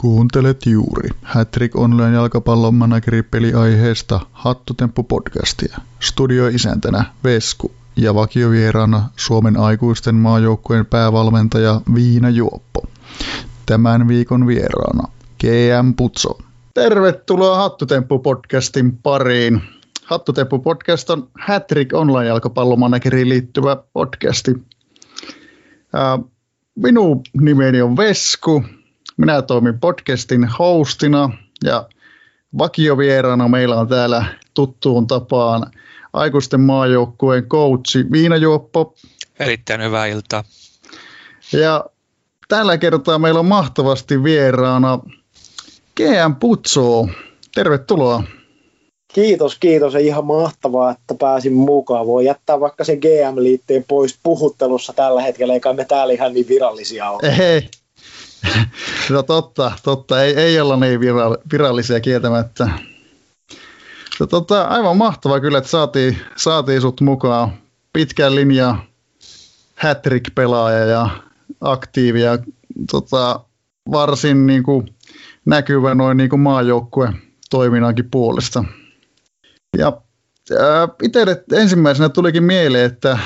Kuuntelet juuri Hattrick Online jalkapallon manageripeli aiheesta Hattutemppu-podcastia. Studioisäntänä Vesku ja vakiovieraana Suomen aikuisten maajoukkueen päävalmentaja Viina Juoppo. Tämän viikon vieraana GM Putso. Tervetuloa Hattutemppu-podcastin pariin. Hattutemppu-podcast on Hattrick Online jalkapallon manageriin liittyvä podcasti. Minun nimeni on Vesku. Minä toimin podcastin hostina ja vakiovierana meillä on täällä tuttuun tapaan aikuisten maajoukkueen coachi Viina Juoppo. Erittäin hyvää iltaa. Ja tällä kertaa meillä on mahtavasti vieraana GM Putso. Tervetuloa. Kiitos. Ihan mahtavaa, että pääsin mukaan. Voi jättää vaikka sen GM-liitteen pois puhuttelussa tällä hetkellä, eikä me täällä ihan niin virallisia ole. Hei. No totta. Ei olla niin virallisia kieltämättä. Aivan mahtavaa kyllä, että saatiin sut mukaan. Pitkän linjan Hattrick-pelaaja ja aktiivia, varsin niinku näkyvä noin niinku maajoukkueen toiminnankin puolesta. Ja itselle ensimmäisenä tulikin mieleen, että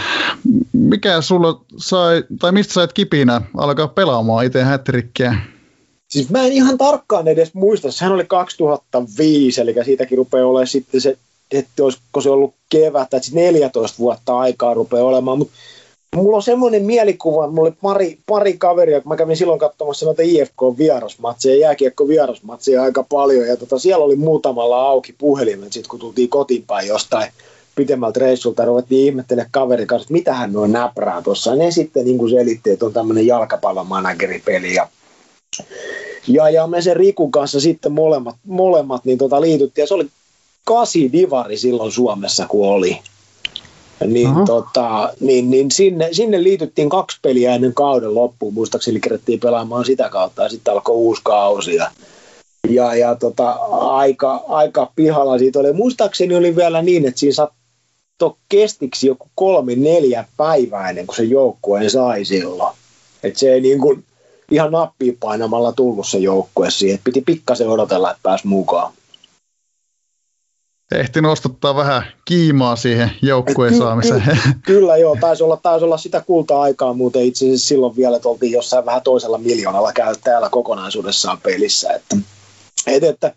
mikä sulla sai, tai mistä sait kipinä alkaa pelaamaan itse Hattrickia? Siis mä en ihan tarkkaan edes muista. Sehän oli 2005, eli siitäkin rupeaa olemaan sitten se, että olisiko se ollut kevättä, että 14 vuotta aikaa rupeaa olemaan. Mutta mulla on semmoinen mielikuva, että mulla oli pari kaveria, kun mä kävin silloin katsomassa noita IFK-vierasmatseja, jääkiekko-vierasmatseja aika paljon, ja siellä oli muutamalla auki puhelimen, sitten kun tultiin kotiinpäin jostain pitemmältä reissulta, ruvettiin ihmettelemään kaverin kanssa, että mitähän nuo näprää tuossa. Ne sitten niin kuin selitti, että on tämmöinen jalkapallomanageripeli. Ja me sen Rikun kanssa sitten molemmat niin liityttiin, ja se oli 8 divari silloin Suomessa, kun oli. Niin sinne liityttiin 2 peliä ennen kauden loppuun, muistaakseni kerättiin pelaamaan sitä kautta, ja sitten alkoi uusi kausi. Ja aika pihalla siitä oli. Muistaakseni oli vielä niin, että siinä kestiksi joku 3-4 päivää ennen kuin se joukkueen sai silloin. Että se ei niin kuin ihan nappia painamalla tullut se joukkue siihen. Piti pikkasen odotella, että pääsi mukaan. Ehti nostuttaa vähän kiimaa siihen joukkueen saamiseen. Kyllä joo, taisi olla sitä kulta-aikaa muuten itse asiassa silloin vielä, että oltiin jossain vähän toisella miljoonalla täällä kokonaisuudessaan pelissä, että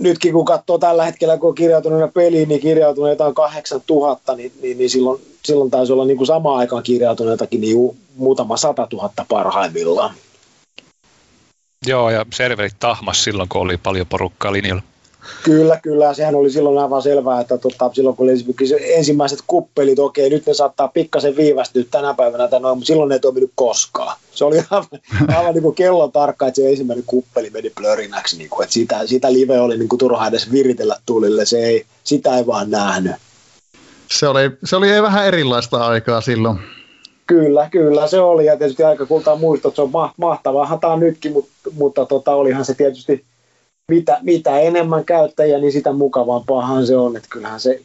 nytkin kun katsoo tällä hetkellä, kun on kirjautunut peliin, niin kirjautuneita on 8 000, niin silloin taisi olla niin kuin samaan aikaan kirjautuneitakin niin muutama 100 000 parhaimmillaan. Joo, ja serverit tahmas silloin, kun oli paljon porukkaa linjalla. Kyllä. Sehän oli silloin aivan selvää, että silloin kun oli ensimmäiset kuppelit, okei, nyt ne saattaa pikkasen viivästyä tänä päivänä tai noin, mutta silloin ne ei toiminut koskaan. Se oli aivan niin kuin kellon tarkka, että se ensimmäinen kuppeli meni plörinäksi, niin kuin, että sitä live oli niin kuin turha edes viritellä tulille, sitä ei vaan nähnyt. Se oli vähän erilaista aikaa silloin. Kyllä, se oli, ja tietysti aika kultaa muistot, että se on mahtavaa, tämä on nytkin, mutta olihan se tietysti. Mitä enemmän käyttäjiä, niin sitä mukavampaahan se on, että kyllähän se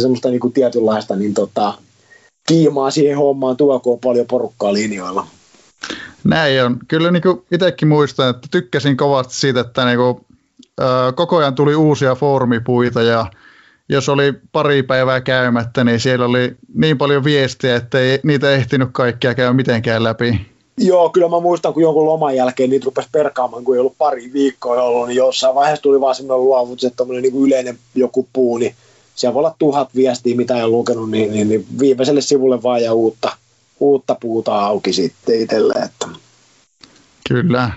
semmoista niin kuin tietynlaista niin kiimaa siihen hommaan tuo, kun on paljon porukkaa linjoilla. Näin on. Kyllä niin kuin itsekin muistan, että tykkäsin kovasti siitä, että niin kuin, koko ajan tuli uusia foorumipuita ja jos oli pari päivää käymättä, niin siellä oli niin paljon viestiä, että ei niitä ehtinyt kaikkia käydä mitenkään läpi. Joo, kyllä mä muistan, kun jonkun loman jälkeen niitä rupesi perkaamaan, kun ei ollut pari viikkoa ollut, niin jossain vaiheessa tuli vaan semmoinen luovutus, että tommoinen niin kuin yleinen joku puu, niin siellä voi olla 1000 viestiä, mitä ei ole lukenut, niin viimeiselle sivulle vaan ja uutta puuta auki sitten itselle. Että. Kyllä.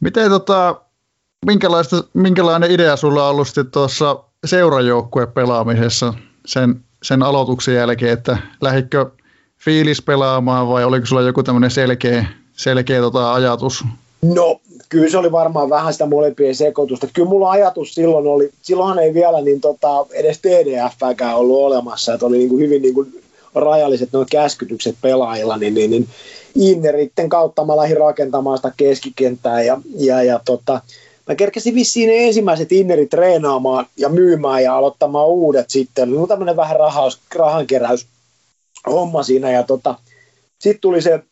Miten minkälainen idea sulla on ollut sitten tuossa seurajoukkueen pelaamisessa sen aloituksen jälkeen, että lähdikö fiilis pelaamaan vai oliko sulla joku tämmöinen selkeä ajatus? No, kyllä se oli varmaan vähän sitä molempien sekoitusta. Kyllä mulla ajatus silloin oli, silloinhan ei vielä niin edes TDF-ääkään ollut olemassa, että oli niin kuin hyvin niin kuin rajalliset nuo käskytykset pelaajilla, niin inneritten kautta mä lähdin rakentamaan sitä keskikenttää ja mä kerkesin vissiin ensimmäiset innerit treenaamaan ja myymään ja aloittamaan uudet sitten. No tämmöinen vähän rahankeräys homma siinä ja sitten tuli se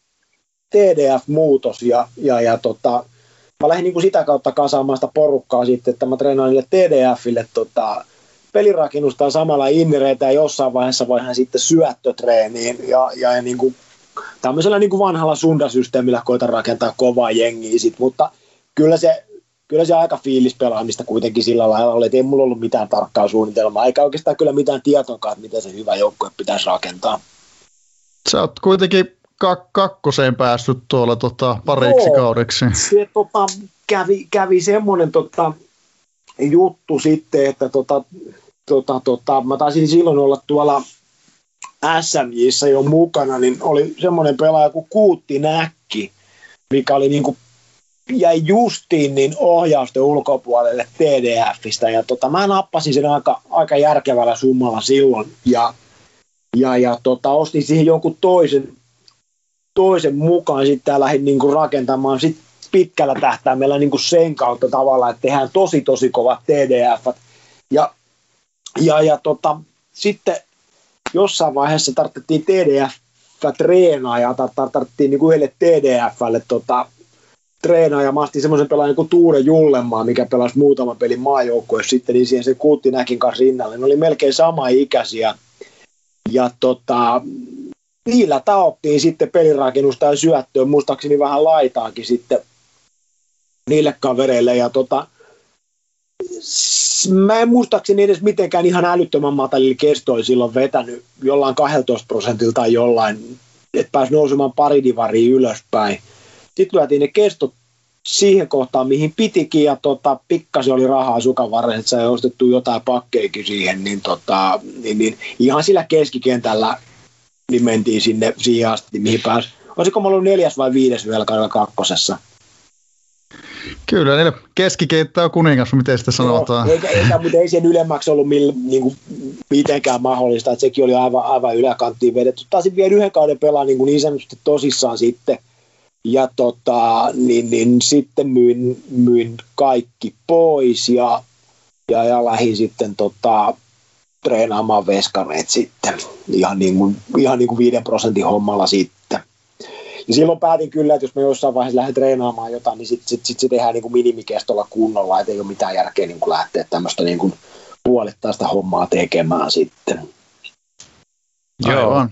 TDF-muutos ja mä lähdin niin sitä kautta kasaamaan sitä porukkaa sitten, että mä treenaan niille TDFille pelirakennusta samalla innereitä ja jossain vaiheessa voihan sitten syöttötreeniin ja niin kuin tämmöisellä niin kuin vanhalla sundasysteemillä koitan rakentaa kovaa jengiä sit, mutta kyllä se aika fiilispelaamista kuitenkin sillä lailla oli, että ei mulla ollut mitään tarkkaa suunnitelmaa, eikä oikeastaan kyllä mitään tietoakaan, että miten se hyvä joukkue pitäisi rakentaa. Sä oot kuitenkin kakkoseen päässyt tuolla pariksi kaudeksi. Se kävi semmoinen juttu sitten, että mä taisin silloin olla tuolla SMJissä jo mukana, niin oli semmoinen pelaaja kuin Kuutti Näkki, mikä oli niin kuin jäi justiin niin ohjausten ulkopuolelle TDFistä ja mä nappasin sen aika järkevällä summalla silloin ja ostin siihen jonkun toisen mukaan sitten ja lähdin niin kuin rakentamaan sit pitkällä tähtäimellä niin kuin sen kautta tavallaan, että tehdään tosi kovat TDF:t ja sitten jossain vaiheessa tarvittiin TDF-treenaajaa tai tarvittiin niin kuin yhdelle TDF:lle treenaaja. Mä astin semmoisen pelaajan kuin Tuure Jullenmaa, mikä pelasi muutaman pelin maajoukkueessa sitten, niin siihen se Kuutti Näkin kanssa rinnalle. Ne oli melkein samaikäisiä ja niillä taottiin sitten pelirakennusta ja syöttöä, muistaakseni vähän laitaakin sitten niille kavereille ja mä en muistaakseni edes mitenkään ihan älyttömän matalilla kestoilla silloin vetänyt jollain 12% tai jollain, että pääsi nousemaan pari divaria ylöspäin. Sitten lyötiin ne kestot siihen kohtaan, mihin pitikin ja pikkasen oli rahaa sukan varrella, että sai ostettu jotain pakkeikin siihen, niin ihan sillä keskikentällä niin mentiin sinne siihen asti, mihin pääsi. Olisiko mä ollut 4. vai 5. vielä kaudella kakkosessa? Kyllä, niillä keskikenttä on kuningas, miten sitä sanotaan. Eikä mutta ei sen ylemmäksi ollut niin mitenkään mahdollista, että sekin oli aivan yläkanttiin vedetty. Taisin vielä yhden kauden pelaa niin sanotusti tosissaan sitten. Ja niin sitten myin kaikki pois ja lähdin sitten treenaamaan veskareet sitten ihan niin kuin 5% hommalla sitten. Ja silloin päätin kyllä, että jos mä jossain vaiheessa lähden treenaamaan jotain, niin sit se tehdään niin kuin minimikestolla kunnolla, ettei ole mitään järkeä niin kuin lähteä tämmöistä niin kuin puolittaista hommaa tekemään sitten. Joo.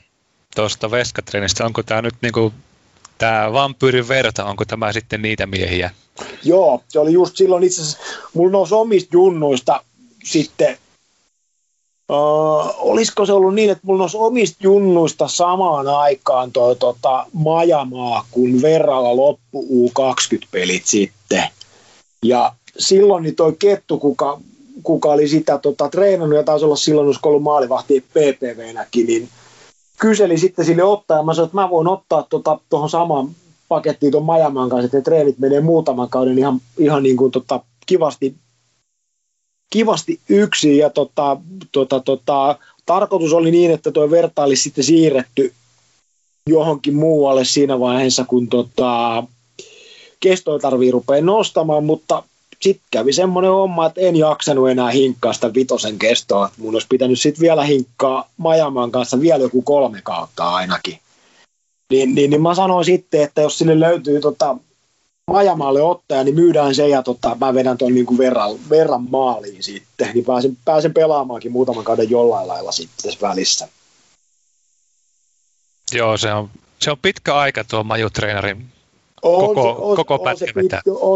Tuosta veskatreenistä, onko tämä nyt niin kuin tämä vampyyrin verta, onko tämä sitten niitä miehiä? Joo, se oli just silloin itse asiassa, mulla nousi omista junnuista sitten, olisiko se ollut niin, että mulla nousi omista junnuista samaan aikaan toi Majamaa, kun Verralla loppu U20-pelit sitten. Ja silloin niin toi kettu, kuka oli sitä treenannut ja taisi olla silloin, olisiko ollut maalivahti PPV-näkin, niin kyseli sitten sille ottaa, ja mä sanoin, että mä voin ottaa tuohon samaan pakettiin tuon Majamaan kanssa, että ne treenit menee muutaman kauden ihan niin kuin kivasti yksin, ja tarkoitus oli niin, että tuo Verta oli sitten siirretty johonkin muualle siinä vaiheessa, kun kestoa tarvii rupeaa nostamaan, mutta sitten kävi semmoinen homma, että en jaksanut enää hinkkaa sitä 5. kestoa. Mun olisi pitänyt sitten vielä hinkkaa Majamaan kanssa vielä joku 3 kautta ainakin. Niin mä sanoin sitten, että jos sinne löytyy Majamaalle ottaja, niin myydään se ja mä vedän tuon niinku verran maaliin sitten. Niin pääsen pelaamaankin muutaman kauden jollain lailla sitten tässä välissä. Joo, se on pitkä aika tuo majutreenarin.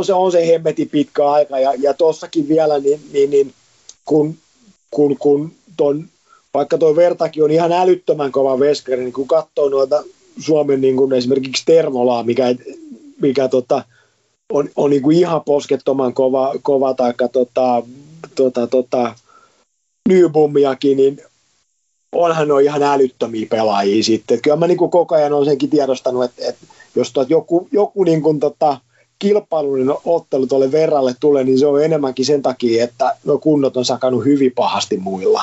On se hemmeti pitkä aika ja tuossakin vielä niin kun vaikka tuo Vertaki on ihan älyttömän kova veskari, niin kun katsoo noita Suomen niin kun esimerkiksi Termolaa, mikä on niin kuin ihan poskettoman kova taikka Nybummiakin, niin onhan on ihan älyttömiä pelaajia sitten. Että kyllä mä niin kuin koko ajan olen senkin tiedostanut, että jos joku niin kuin kilpailullinen ottelu tuolle Verralle tulee, niin se on enemmänkin sen takia, että no kunnot on sakannut hyvin pahasti muilla.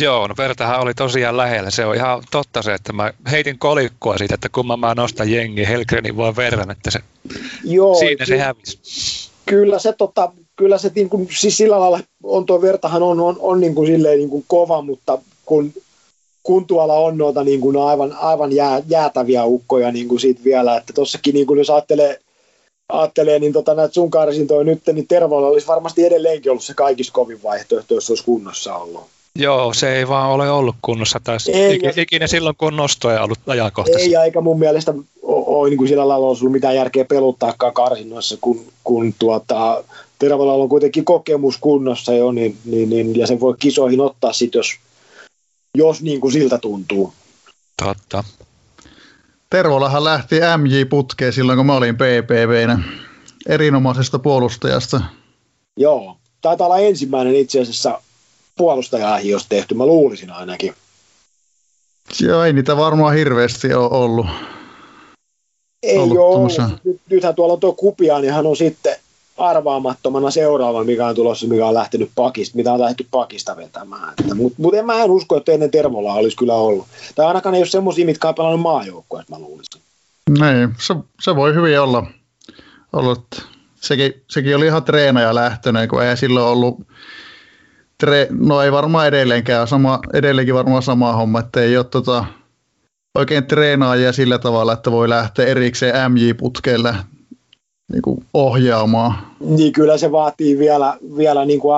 Joo, no Vertahan oli tosiaan lähellä. Se on ihan totta se, että mä heitin kolikkoa siitä, että kumman mä nostan jengiä Hellgrenin vaan verran, että se, joo, siinä se hävisi. Kyllä se kyllä se niin kuin, siis sillä lailla on tuo Vertahan on niin kuin silleen niin kuin kova, mutta kun kun tuolla on noita niin kuin aivan jäätäviä ukkoja niin kuin siitä vielä, että tossakin niin kuin jos ajattelee niin näitä sun karsintoja nyt, niin Tervolla olisi varmasti edelleenkin ollut se kaikista kovin vaihtoehto, jos olisi kunnossa ollut. Joo, se ei vaan ole ollut kunnossa tässä. Ikinä silloin, kun on nostoja ollut ajankohtaisesti. Ei, eikä mun mielestä ole niin kuin sillä lailla ollut mitään järkeä peluttaakaan karsinnoissa, kun Tervolla on kuitenkin kokemus kunnossa jo, niin, ja sen voi kisoihin ottaa sitten, jos niin kuin siltä tuntuu. Totta. Tervolahan lähti MJ-putkeen silloin, kun mä olin PPV:nä erinomaisesta puolustajasta. Joo, taitaa olla ensimmäinen itse asiassa puolustaja-ahiosta tehty, mä luulisin ainakin. Joo, ei niitä varmaan hirveästi ole ollut. Ei ole, nythän tuolla on tuo Kupia, niin hän on sitten arvaamattomana seuraava, mikä on tulossa, mikä on lähtenyt Pakista, mitä on lähtenyt Pakista vetämään. Mutta mä en usko, että ennen Tervolaa olisi kyllä ollut. Tai ainakaan ei ole semmoisia, mitkä on pelannut maajoukkoja, mä luulisin. Niin, se voi hyvin olla. Sekin oli ihan treenaja lähtöinen, kun ei silloin ollut. Ei varmaan edelleenkään. Edelleenkin varmaan sama homma, että ei ole oikein treenaajia sillä tavalla, että voi lähteä erikseen MJ-putkeelle niin ohjaamaan. Niin, kyllä se vaatii vielä niin kuin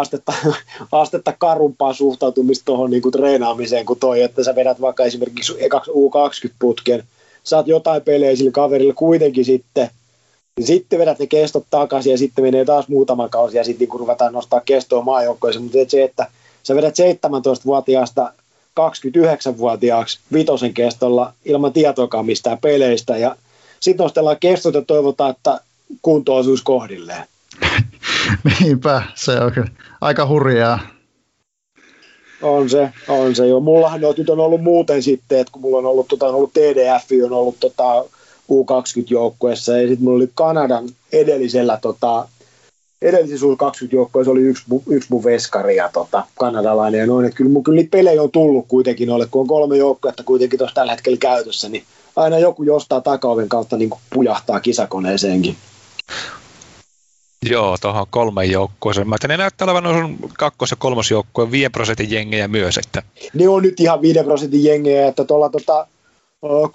astetta karumpaa suhtautumista tuohon niin kuin treenaamiseen kuin toi, että sä vedät vaikka esimerkiksi U20-putken, saat jotain pelejä sillä kaverilla kuitenkin sitten vedät ne kestot takaisin ja sitten menee taas muutama kausi ja sitten niin ruvetaan nostaa kestoa maajoukkoissa, mutta se, että sä vedät 17-vuotiaasta 29-vuotiaaksi vitosen kestolla ilman tietoakaan mistään peleistä ja sitten nostellaan kestot ja toivotaan, että kunto osuisi kohdilleen. Niinpä, se on kyllä aika hurjaa. On se jo. Mullahan nyt on ollut muuten sitten, että kun mulla on ollut TDF, on ollut U20-joukkueessa ja sitten mulla oli Kanadan edellisessä U20-joukkueessa oli yksi mun veskari ja kanadalainen ja noin, että kyllä niitä pelejä on tullut kuitenkin noille, kun on 3 joukkuetta kuitenkin tuossa tällä hetkellä käytössä, niin aina joku jostain takaoven kautta niin kuin pujahtaa kisakoneeseenkin. Joo, tuohon 3 joukkueeseen. Mä ajattelin, että ne näyttää olevan noin 2- ja 3-joukkueen 5% jengejä myös. Että. Ne on nyt ihan 5% jengejä, että tuolla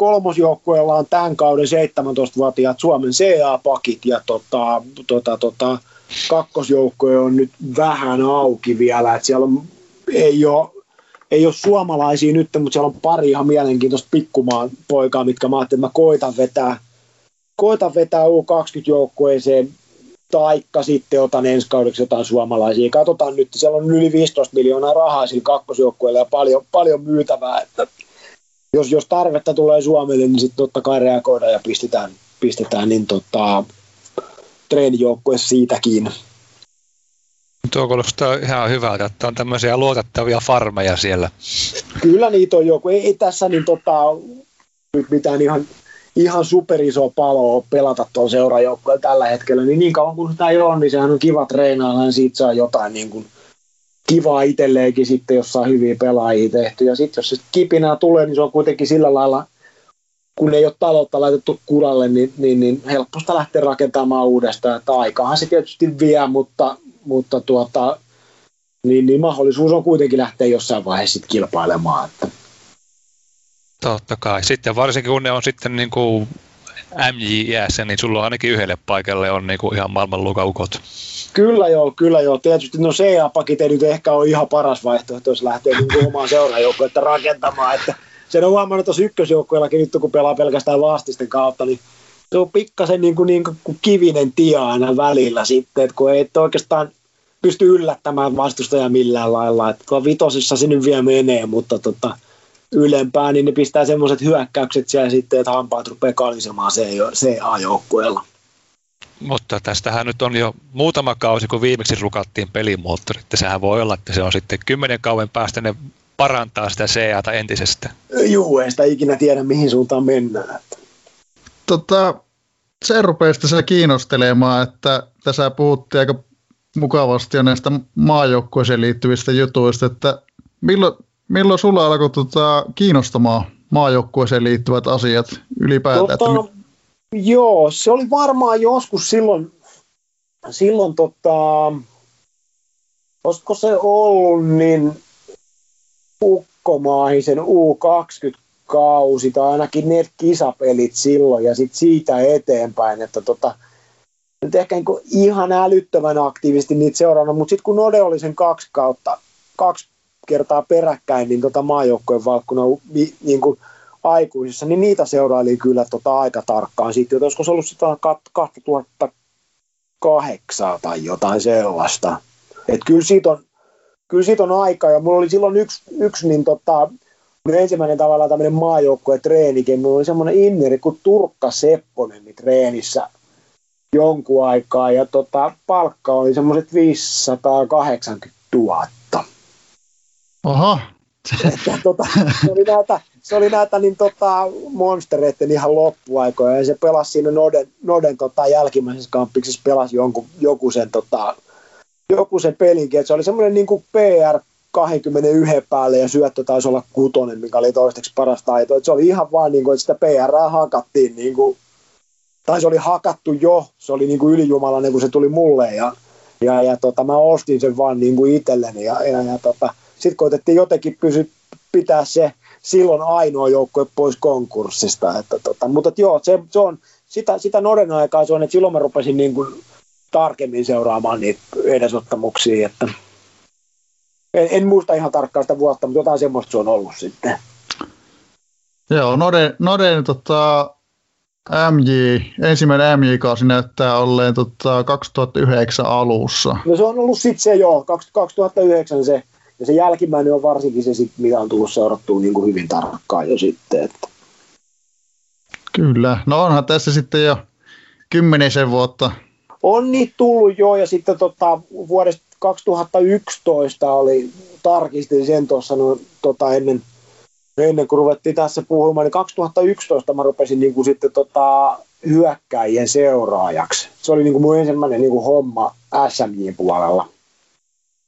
3-joukkueella on tämän kauden 17-vuotiaat Suomen CA-pakit ja 2-joukkue on nyt vähän auki vielä, että siellä on, ei ole suomalaisia nyt, mutta siellä on pari ihan mielenkiintoista pikkumaan poikaa, mitkä mä ajattelin, että mä koitan vetää U20-joukkueeseen taikka sitten otan ensi kaudeksi jotain suomalaisia. Katsotaan nyt, siellä on yli 15 miljoonaa rahaa sillä kakkosjoukkueella ja paljon myytävää, että jos tarvetta tulee Suomelle, niin sitten totta kai reagoidaan ja pistetään niin treenijoukkue siitäkin. Tuo kuulostaa ihan hyvältä, että on tämmöisiä luotettavia farmeja siellä. Kyllä niitä on joku. Ei tässä niin mitään ihan superisoa paloa pelata tuon seuraajoukkueella tällä hetkellä. Niin kauan kuin sitä ei ole, niin sehän on kiva treenailla, niin siitä saa jotain niin kuin kivaa itselleenkin sitten, jos saa hyviä pelaajia tehty. Ja sitten jos se kipinää tulee, niin se on kuitenkin sillä lailla, kun ei ole taloutta laitettu kuralle, niin helposta lähteä rakentamaan uudestaan. Että aikahan se tietysti vie, mutta mahdollisuus on kuitenkin lähteä jossain vaiheessa sitten kilpailemaan. Että. Totta kai. Sitten varsinkin kun ne on sitten niin kuin MJ:ssä, niin sulla on ainakin yhdelle paikalle on niin kuin ihan maailman lukaukot. Kyllä joo. Tietysti no CA-pakit ei nyt ehkä ole ihan paras vaihtoehto, jos lähtee niin kuin omaan seuraajoukkuetta rakentamaan. Että sen on huomannut tuossa ykkösjoukkueellakin nyt, kun pelaa pelkästään vastisten kautta, niin se on pikkasen niin kuin kivinen tie aina välillä sitten, että kun ei oikeastaan pysty yllättämään vastustajaa millään lailla. Että tuo vitosissa se nyt vielä menee, mutta ylempää, niin ne pistää semmoiset hyökkäykset siellä sitten, että hampaat rupeaa kalisemaan CA-joukkueella. Mutta tästähän nyt on jo muutama kausi, kun viimeksi rukattiin pelimoottorit. Sehän voi olla, että se on sitten 10 kauden päästä ne parantaa sitä CA:ta entisestä. Juu, ei sitä ikinä tiedä, mihin suuntaan mennään. Se rupeaa sitä kiinnostelemaan, että tässä puhuttiin aika mukavasti jo näistä maajoukkueeseen liittyvistä jutuista, että milloin sulla alkoi kiinnostamaan maajoukkueeseen liittyvät asiat ylipäätään? Joo, se oli varmaan joskus silloin olisiko se ollut niin Pukkomaahisen U20-kausi tai ainakin ne kisapelit silloin ja sitten siitä eteenpäin, että nyt ehkä niin ihan älyttömän aktiivisesti niitä seurannut, mutta sitten kun Node oli sen kaksi kertaa peräkkäin niin maajoukkojen valkkuna niin kuin aikuisissa, niin niitä seuraili kyllä aika tarkkaan sitten, että olisiko se ollut sitä 2008 tai jotain sellaista. Että kyllä siitä on aikaa, ja mulla oli silloin yksi niin ensimmäinen tavallaan tämmöinen maajoukkojen treenikin, mulla oli semmoinen inneri kuin Turkka Sepponen niin treenissä jonkun aikaa, ja palkka oli semmoiset 580 000. Oho. Että, se oli näitä niin monstereiden ihan loppuaikoja, ja se pelasi siinä Norden jälkimmäisessä kamppiksessa pelasi joku sen pelinkin, että se oli semmoinen niin kuin PR 21 päälle ja syöttö taisi olla 6, mikä oli toisteksi paras taito, että se oli ihan vaan niin kuin, että sitä PR:ää hakattiin niin kuin, tai se oli hakattu jo, se oli niin kuin ylijumalainen, kun se tuli mulle, ja mä ostin sen vaan niin kuin itselleni, ja sitten koitettiin jotenkin pitää se silloin ainoa joukkue pois konkurssista, että mutta joo, se on sitä Norden aikaa se on, että silloin mä rupesin niin kuin tarkemmin seuraamaan niitä edesottamuksia, että en muista ihan tarkkaan sitä vuotta, mutta jotain semmoista se on ollut sitten. Joo, Norden MJ, ensimmäinen MJ-kausi näyttää olleen 2009 alussa. No se on ollut sitten se joo, 2009 se, ja se jälkimmäinen on varsinkin se, sit, mitä on tullut seurattua niin kuin hyvin tarkkaan jo sitten. Että. Kyllä, no onhan tässä sitten jo 10 vuotta. On niitä tullut jo, ja sitten vuodesta 2011 oli, tarkistin sen tuossa ennen kuin ruvettiin tässä puhumaan, niin 2011 mä rupesin niin kuin sitten hyökkäjien seuraajaksi. Se oli niin kuin mun ensimmäinen niin kuin homma SMJ:n puolella.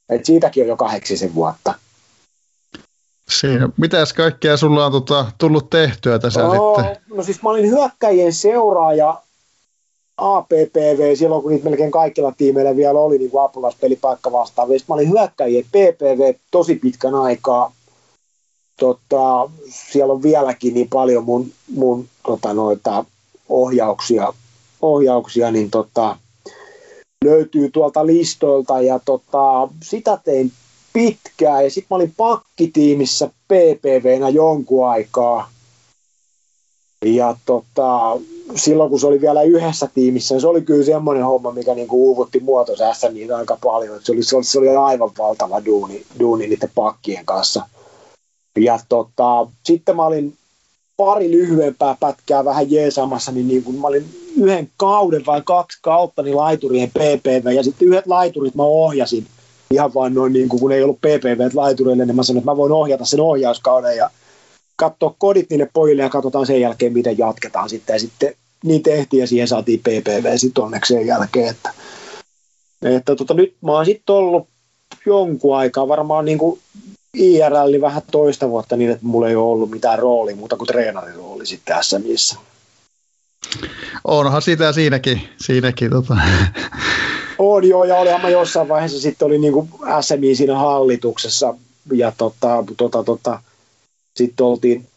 Et siitäkin on jo 8 vuotta. Siinä. Mitäs kaikkea sulla on tullut tehtyä tässä sitten? No siis mä olin hyökkäjien seuraaja APPV silloin, kun niitä melkein kaikilla tiimeillä vielä oli niin kuin apulaispelipaikka vastaavia. Sitten mä olin hyökkäjien PPV tosi pitkän aikaa. Siellä on vieläkin niin paljon mun noita ohjauksia niin löytyy tuolta listoilta, ja sitä tein pitkään, ja sitten mä olin pakkitiimissä PPV:nä jonkun aikaa, ja silloin kun se oli vielä yhdessä tiimissä, niin se oli kyllä semmoinen homma, mikä niinku uuvutti muotoisessa niitä aika paljon, se oli aivan valtava duuni niiden pakkien kanssa. Ja sitten mä olin pari lyhyempää pätkää vähän jeesaamassa, niin mä olin 1 kauden vai 2 kautta niin laiturien PPV, ja sitten 1 laiturit mä ohjasin ihan vaan noin, niin kun ei ollut PPV laiturille, niin mä sanoin, että mä voin ohjata sen ohjauskauden ja katsoa kodit niille pojille ja katsotaan sen jälkeen, miten jatketaan sitten. Ja sitten niin tehtiin, ja siihen saatiin PPV sitten onneksi sen jälkeen. Että nyt mä oon sitten ollut jonkun aikaa varmaan niin kuin IRL vähän toista vuotta niin, että mulla ei ole ollut mitään roolia muuta kuin treenarin rooli sitten SMissä. Onhan sitä siinäkin. On joo, ja olihan mä jossain vaiheessa sitten oli niinku SMI siinä hallituksessa, ja sitten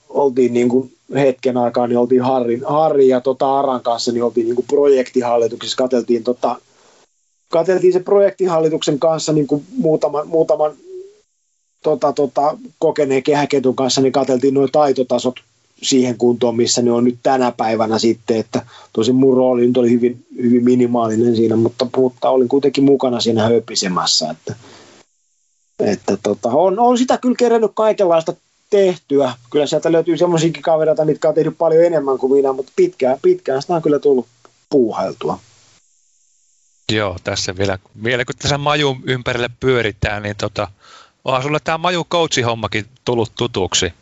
oltiin niinku hetken aikaa, niin oltiin Harri ja Aran kanssa, niin oltiin niinku projektihallituksessa, katseltiin se projektihallituksen kanssa niinku muutaman kokeneen kehäketun kanssa, niin katseltiin nuo taitotasot siihen kuntoon, missä ne on nyt tänä päivänä sitten, että tosin mun rooli nyt oli hyvin, hyvin minimaalinen siinä, mutta olin kuitenkin mukana siinä höpisemässä, että on sitä kyllä kerennyt kaikenlaista tehtyä, kyllä sieltä löytyy semmoisiakin kavereita, mitkä on tehnyt paljon enemmän kuin minä, mutta pitkään sitä on kyllä tullut puuhailtua. Joo, tässä vielä kun tässä majun ympärille pyöritään, niin onhan sulle tämä maju coachihommakin tullut tutuksi.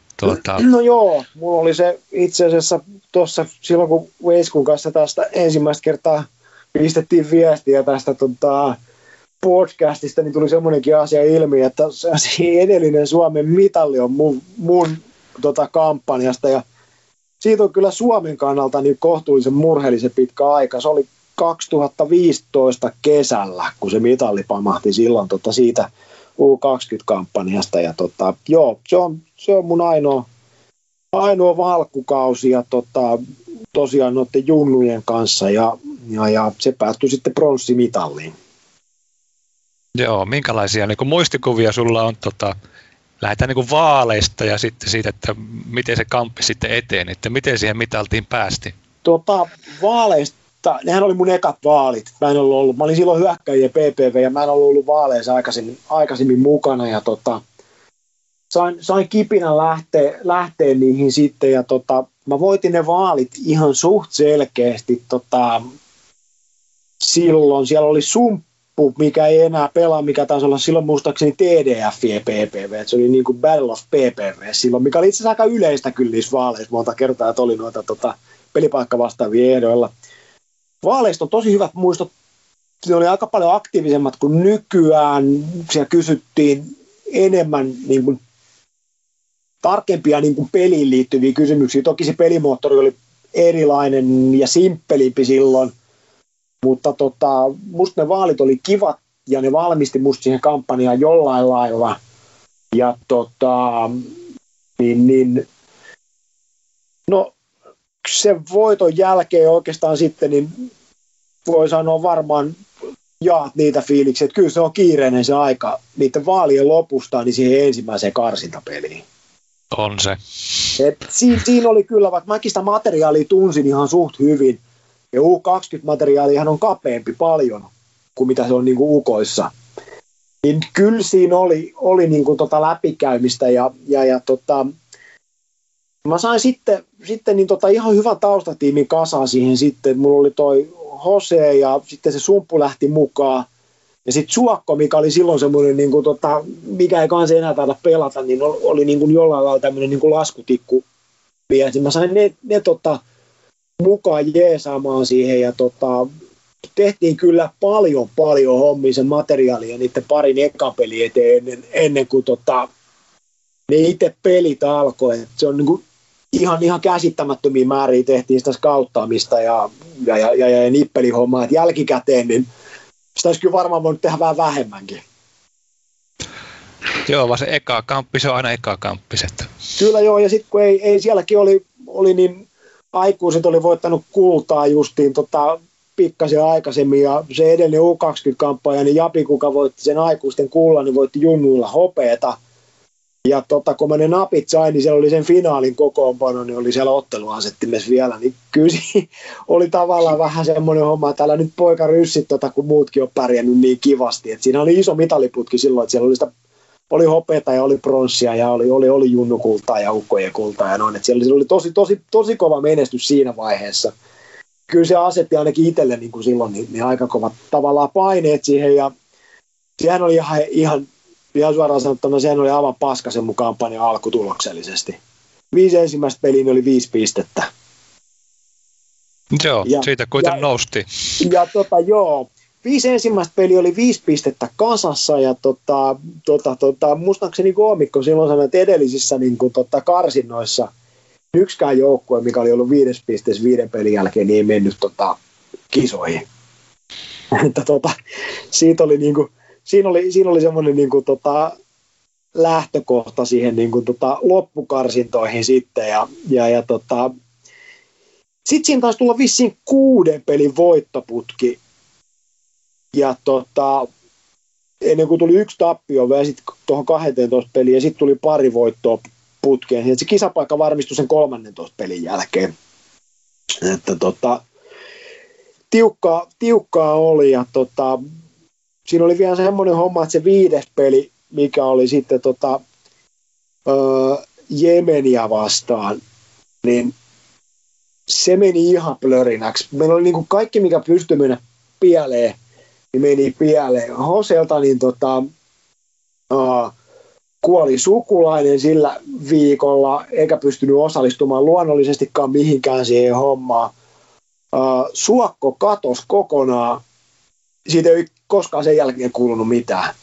No joo, mulla oli se itse asiassa tuossa silloin, kun Veskun kanssa tästä ensimmäistä kertaa pistettiin viestiä tästä podcastista, niin tuli semmoinenkin asia ilmi, että se edellinen Suomen mitalli on mun kampanjasta, ja siitä on kyllä Suomen kannalta niin kohtuullisen murheellisen pitkä aika. Se oli 2015 kesällä, kun se mitalli pamahti silloin siitä U20-kampanjasta. Ja joo, se on mun ainoa valkkukausi ja tosiaan noiden junnujen kanssa ja se päättyi sitten pronssimitalliin. Joo, minkälaisia niin kuin muistikuvia sulla on lähdetään niin kuin vaaleista ja sitten siitä, että miten se kamppi sitten eteni, että miten siihen mitaltiin päästiin? Vaaleista, nehän oli mun ekat vaalit. Mä olin silloin hyökkäjien PPV ja mä en ollut vaaleissa aikaisemmin mukana ja sain kipinä lähteä niihin sitten ja mä voitin ne vaalit ihan suht selkeästi silloin. Siellä oli Sumppu, mikä ei enää pelaa, mikä taisi olla silloin muistaakseni TDF ja PPV. Se oli niin kuin Battle of PPV silloin, mikä oli itse asiassa aika yleistä kyllä niissä vaaleissa monta kertaa, että oli noita pelipaikka vastaavia ehdoilla. Vaaleista on tosi hyvät muistot. Ne oli aika paljon aktiivisemmat kuin nykyään. Siellä kysyttiin enemmän niin kuin tarkempia niin kuin peliin liittyviä kysymyksiä. Toki se pelimoottori oli erilainen ja simppelimpi silloin, mutta musta ne vaalit oli kivat ja ne valmisti musta siihen kampanjaan jollain lailla. Ja no sen voiton jälkeen oikeastaan sitten niin voi sanoa varmaan jaat niitä fiiliksiä, että kyllä se on kiireinen se aika niiden vaalien lopusta niin siihen ensimmäiseen karsintapeliin. On se. Siinä oli kyllä, vaikka mäkin sitä materiaalia tunsin ihan suht hyvin, ja U20-materiaalihan on kapeampi paljon kuin mitä se on niin kuin ukoissa. Niin kyllä siinä oli niin kuin läpikäymistä, ja mä sain sitten niin ihan hyvän taustatiimin kasaan siihen sitten. Mulla oli toi Hose, ja sitten se Sumppu lähti mukaan. Ja sitten Suokko, mikä oli silloin semmoinen, niin mikä ei kanssa enää taida pelata, niin oli niin kuin jollain lailla tämmöinen niin kuin laskutikku. Ja mä sain ne mukaan jeesaamaan siihen ja tehtiin kyllä paljon hommia sen materiaalia niiden parin ekan peli eteen ennen kuin ne itse pelit alkoi. Et se on niin kuin ihan käsittämättömiä määriä tehtiin sitä skauttaamista ja nippelihommaa, että jälkikäteen niin sitä olisi kyllä varmaan voinut tehdä vähän vähemmänkin. Joo, vaan se eka kamppi, se on aina eka kamppi. Kyllä joo, ja sitten kun ei sielläkin oli niin aikuiset oli voittanut kultaa justiin pikkasen aikaisemmin, ja se edellinen U20-kamppaja, niin Japi, kuka voitti sen aikuisten kullan, niin voitti junnuilla hopeeta. Ja kun mä ne napit sain, niin siellä oli sen finaalin kokoonpano, niin oli siellä otteluasettimessa vielä, niin kyllä oli tavallaan vähän semmoinen homma, että älä nyt poika ryssit, kun muutkin on pärjännyt niin kivasti. Et siinä oli iso mitaliputki silloin, että siellä oli hopeata ja oli pronssia ja oli junnukultaa ja ukkojen kultaa ja noin. Et siellä oli tosi kova menestys siinä vaiheessa. Kyllä se asetti ainakin itselle niin kuin silloin niin aika kovat tavallaan paineet siihen, ja sehän oli ihan suoraan sanottuna, sehän oli aivan paska sen mukaan kampanja alkutuloksellisesti. 5 ensimmäistä peliin oli 5 pistettä. Joo, ja siitä kuitenkin nousti. Ja joo, 5 ensimmäistä peliä oli 5 pistettä kasassa, ja muistaakseni koomikko silloin sanoi, että edellisissä niin kuin, karsinnoissa yksikään joukkue, mikä oli ollut 5 pisteessä 5 pelin jälkeen, niin ei mennyt kisoihin. Siitä oli niin kuin, Siinä oli semmoinen niin kuin, lähtökohta siihen niin kuin, loppukarsintoihin sitten. Sitten siinä taisi tulla vissiin 6 pelin voittoputki. Ja ennen kuin tuli 1 tappio vielä sitten tuohon 12 peliin ja sitten tuli 2 voittoa putkeen. Ja se kisapaikka varmistui sen 13 pelin jälkeen. Että, tiukkaa oli ja siinä oli vielä semmoinen homma, että se 5. peli, mikä oli sitten Jemeniä vastaan, niin se meni ihan plörinäksi. Meillä oli niin kuin kaikki, mikä pystyi mennä pieleen, niin meni pieleen. Hoselta niin kuoli sukulainen sillä viikolla, eikä pystynyt osallistumaan luonnollisestikaan mihinkään siihen hommaan. Suokko katosi kokonaan. Siitä ei koskaan sen jälkeen kuulunut mitään.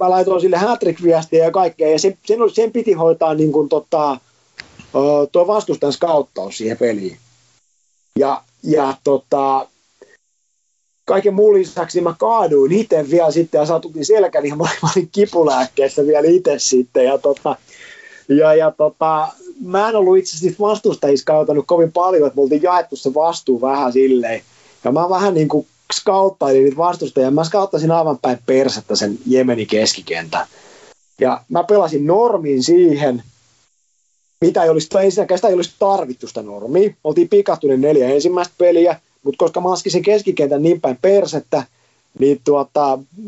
Mä laitoin sille Hattrick-viestiä ja kaikkea, ja sen piti hoitaa niin kuin tuo vastustajan skauttaus siihen peliin. Ja kaiken muun lisäksi niin mä kaaduin itse vielä sitten ja satutin selkäni ja mä olin kipulääkkeessä vielä itse sitten. Mä en ollut itse asiassa vastustajissa skautanut kovin paljon, että me oltiin jaettu se vastuu vähän silleen. Ja mä vähän niin kuin skauttailin niitä vastustajia. Mä skauttasin aivan päin persettä sen Jemenin keskikentän. Ja mä pelasin normin siihen, mitä ei olisi, ensinnäkään sitä ei olisi tarvittu sitä normia. Oltiin pikahtuneet 4 ensimmäistä peliä, mutta koska mä askin sen keskikentän niin päin persettä, niin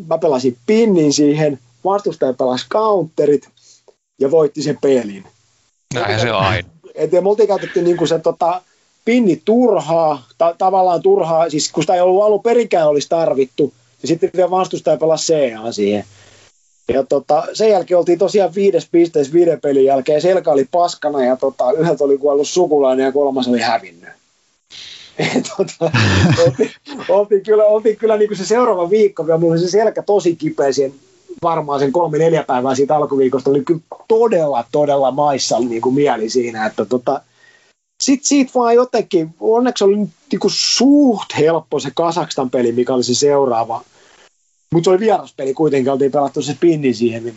mä pelasin pinnin siihen, vastustaja pelasi counterit ja voitti sen pelin. Näin se aina. Et me oltiin käytetty niinku se pinni turhaa, tavallaan turhaa, siis kun sitä ei ollut alun perikään olisi tarvittu, ja sitten vielä vastustaja pelasi CA siihen. Ja sen jälkeen oltiin tosiaan 5 pisteessä 5 pelin jälkeen, selkä oli paskana ja yhdeltä oli kuollut sukulainen ja 3 oli hävinnyt. Oltiin kyllä niinku se seuraava viikko, ja mulla oli se selkä tosi kipeä siihen, varmaan sen 3-4 päivää siitä alkuviikosta oli kyllä todella maissa niinku mieli siinä, että sitten siitä vaan jotenkin, onneksi oli niinku suht helppo se Kazakstan peli, mikä oli se seuraava. Mutta se oli vieraspeli kuitenkin, oltiin pelattu se pinni siihen, niin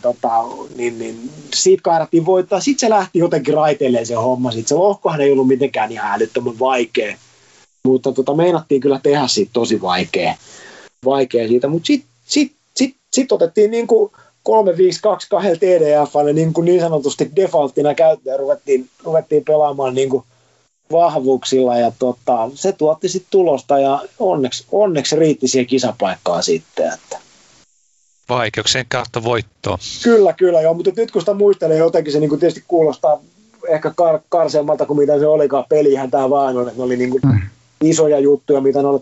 siitä kairattiin voittaa. Sitten se lähti jotenkin raiteilleen se homma. Sitten se lohkohan ei ollut mitenkään ihan älyttömän vaikea, mutta meinattiin kyllä tehdä siitä tosi vaikea siitä. Mutta sitten otettiin niinku 3-5-2-2 TDF:lle niin sanotusti defaulttina käyttöön ja ruvettiin pelaamaan niinku vahvuuksilla ja se tuotti sitten tulosta ja onneksi riitti siihen kisapaikkaan sitten. Että. Vaikeuksien kautta voittoon. Kyllä joo, mutta nyt kun sitä muistelee jotenkin se niinku tietysti kuulostaa ehkä karseammalta kuin mitä se olikaan, pelihän tämä vaan on, että ne oli niinku isoja juttuja, mitä noille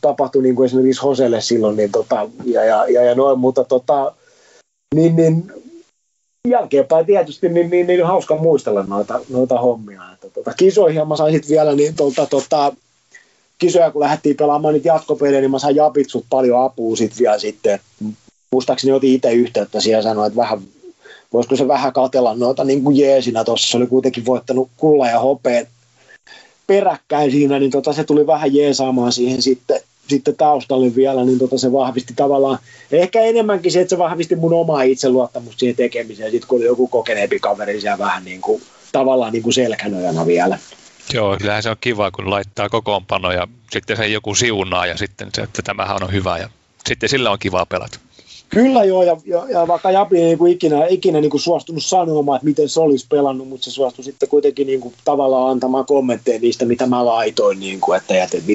tapahtui niinku esimerkiksi Hoselle silloin niin ja noin, mutta niin jälkeenpäin tietysti niin hauska muistella noita hommia. Kisoihin mä sain sitten vielä niin kisoja, kun lähdettiin pelaamaan niitä jatkopelejä, niin mä sain Japitsut paljon apua sitten vielä sitten. Muistaakseni otin itse yhteyttä siihen ja sanoin, että voisiko se vähän katella noita niin kuin jeesinä tuossa. Se oli kuitenkin voittanut kulla ja hopeet peräkkäin siinä, niin se tuli vähän jeesaamaan siihen sitten taustalle vielä, niin se vahvisti tavallaan, ehkä enemmänkin se, että se vahvisti mun omaa itseluottamusta siihen tekemiseen, sitten kun oli joku kokeneempi kaveri siellä vähän niin kuin, tavallaan niin kuin selkänojana vielä. Joo, kyllähän se on kiva, kun laittaa kokoonpano ja sitten se joku siunaa ja sitten se, että tämähän on hyvä ja sitten sillä on kivaa pelata. Kyllä joo, ja vaikka Japi ei niin ikinä niin kuin suostunut sanomaan, että miten se olisi pelannut, mutta se suostui sitten kuitenkin niin kuin tavallaan antamaan kommentteja niistä, mitä mä laitoin, niin kuin, että